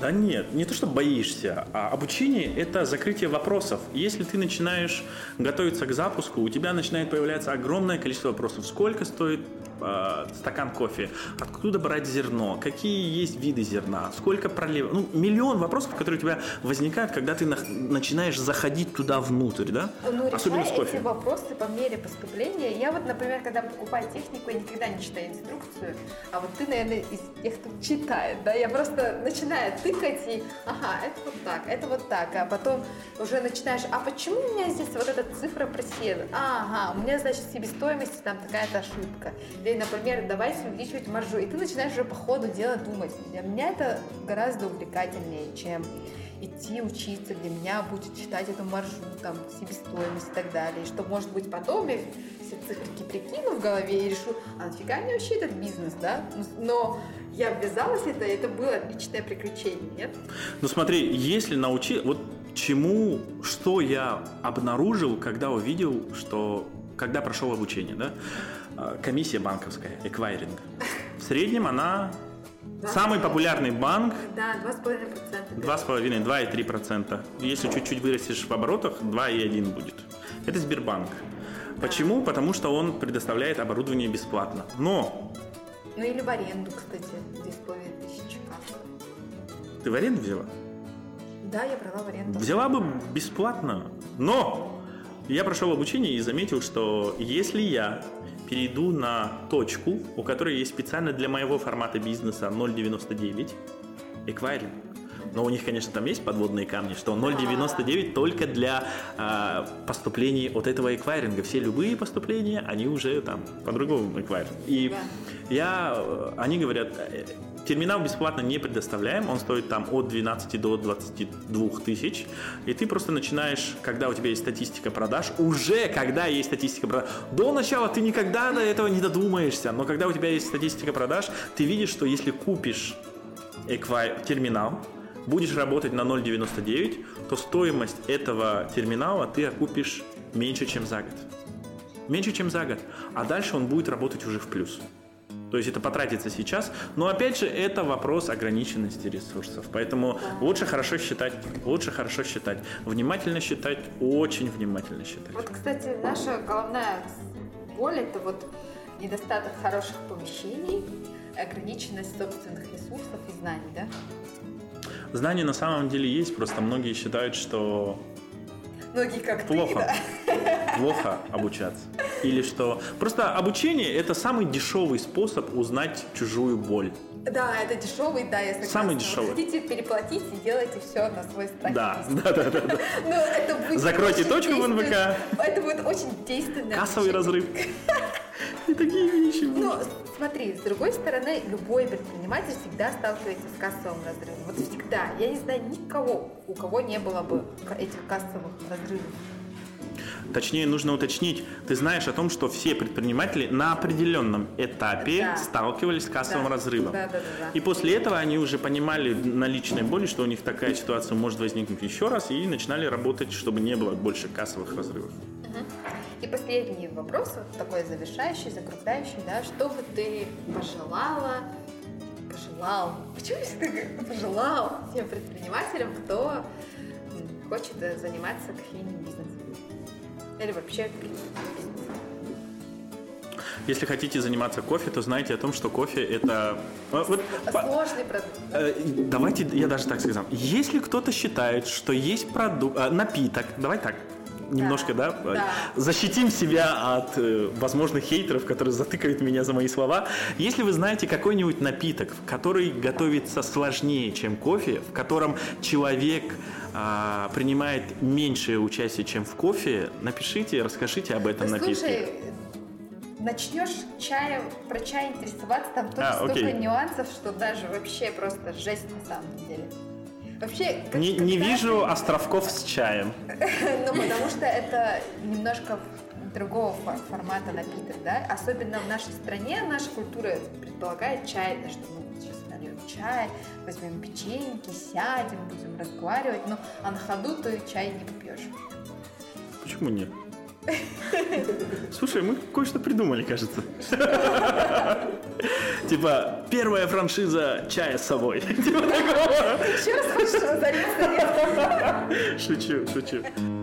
Да нет, не то, что боишься. А обучение – это закрытие вопросов. Если ты начинаешь готовиться к запуску, у тебя начинает появляться огромное количество вопросов. Сколько стоит э, стакан кофе? Откуда брать зерно? Какие есть виды зерна? Сколько проливов? Ну, миллион вопросов, которые у тебя возникают, когда ты на- начинаешь заходить туда внутрь, да? Ну, особенно с кофе. Эти вопросы по мере поступления. Я вот, например, когда покупаю технику, я никогда не читаю инструкцию. А вот ты, наверное, из тех, кто читает, да? Я просто начинаю тыкать и, ага, это вот так, это вот так. А потом уже начинаешь, а почему у меня здесь вот эта цифра просела? Ага, у меня, значит, в себестоимости там такая-то ошибка. Или, например, давайте увеличивать маржу. И ты начинаешь уже по ходу дела думать. Для меня это гораздо увлекательнее, чем... идти учиться, для меня будет читать эту маржу, там, себестоимость и так далее. И что, может быть, потом я все цифры прикину в голове и решу, а нафига мне вообще этот бизнес, да? Но я ввязалась в это, это было отличное приключение, нет? Ну смотри, если научи... Вот чему, что я обнаружил, когда увидел, что... Когда прошел обучение, да? Комиссия банковская, эквайринг. В среднем она... Самый популярный банк. Да, два с половиной процента. два с половиной процента, два и три процента. Если чуть-чуть вырастешь в оборотах, два и один будет. Это Сбербанк. Почему? Потому что он предоставляет оборудование бесплатно. Но... Ну или в аренду, кстати, две с половиной тысячи. Ты в аренду взяла? Да, я брала в аренду. Взяла бы бесплатно. Но! Я прошел обучение и заметил, что если я... перейду на точку, у которой есть специально для моего формата бизнеса ноль девяносто девять эквайринг. Но у них, конечно, там есть подводные камни, что ноль девяносто девять только для э, поступлений от этого эквайринга. Все любые поступления, они уже там по-другому эквайринг. И я, они говорят, терминал бесплатно не предоставляем, он стоит там от двенадцати до двадцати двух тысяч. И ты просто начинаешь, когда у тебя есть статистика продаж, уже когда есть статистика продаж, до начала ты никогда до этого не додумаешься, но когда у тебя есть статистика продаж, ты видишь, что если купишь эквай... терминал, будешь работать на ноль девяносто девять, то стоимость этого терминала ты окупишь меньше, чем за год. Меньше, чем за год. А дальше он будет работать уже в плюс. То есть это потратится сейчас, но опять же это вопрос ограниченности ресурсов. Поэтому лучше хорошо считать, лучше хорошо считать, внимательно считать, очень внимательно считать. Вот, кстати, наша головная боль – это вот недостаток хороших помещений, ограниченность собственных ресурсов и знаний, да? Знания на самом деле есть, просто многие считают, что многие как плохо, ты, да? плохо обучаться. Или что... Просто обучение – это самый дешевый способ узнать чужую боль. Да, это дешевый, да, если самый дешевый. Хотите переплатить и делайте все на свой страх. Да, да, да, да, да. Но это будет закройте точку в эн вэ ка. Это будет очень действенное. Кассовый обучение. Разрыв. И такие вещи будут. Но смотри, с другой стороны, любой предприниматель всегда сталкивается с кассовым разрывом. Вот всегда. Я не знаю никого, у кого не было бы этих кассовых разрывов. Точнее, нужно уточнить. Ты знаешь о том, что все предприниматели на определенном этапе да. сталкивались с кассовым да. разрывом. Да, да, да, да. И после этого они уже понимали на личной боли, что у них такая ситуация может возникнуть еще раз, и начинали работать, чтобы не было больше кассовых разрывов. Угу. И последний вопрос, вот такой завершающий, закругляющий, да, что бы ты пожелала, пожелал, почему ты пожелал всем предпринимателям, кто хочет заниматься кофейным бизнесом? Или вообще... Если хотите заниматься кофе, то знайте о том, что кофе это... Вот, сложный продукт. Давайте, я даже так скажу. Если кто-то считает, что есть продукт, напиток, давай так, немножко, да, да, защитим себя от э, возможных хейтеров, которые затыкают меня за мои слова. Если вы знаете какой-нибудь напиток, который готовится сложнее, чем кофе, в котором человек э, принимает меньшее участие, чем в кофе, напишите, расскажите об этом напитке. Слушай, начнешь чаю, про чай интересоваться, там тоже а, столько окей. нюансов, что даже вообще просто жесть на самом деле. Вообще, как, не, не вижу ты... островков с чаем. Ну, потому что это немножко другого формата напиток, да? Особенно в нашей стране, наша культура предполагает чай, что мы сейчас нальем чай, возьмем печеньки, сядем, будем разговаривать, но а на ходу ты чай не попьешь. Почему нет? Слушай, мы кое-что придумали, кажется. Типа, первая франшиза чая с собой. Типа такого. Еще раз хочу, что зарезали. Шучу, шучу.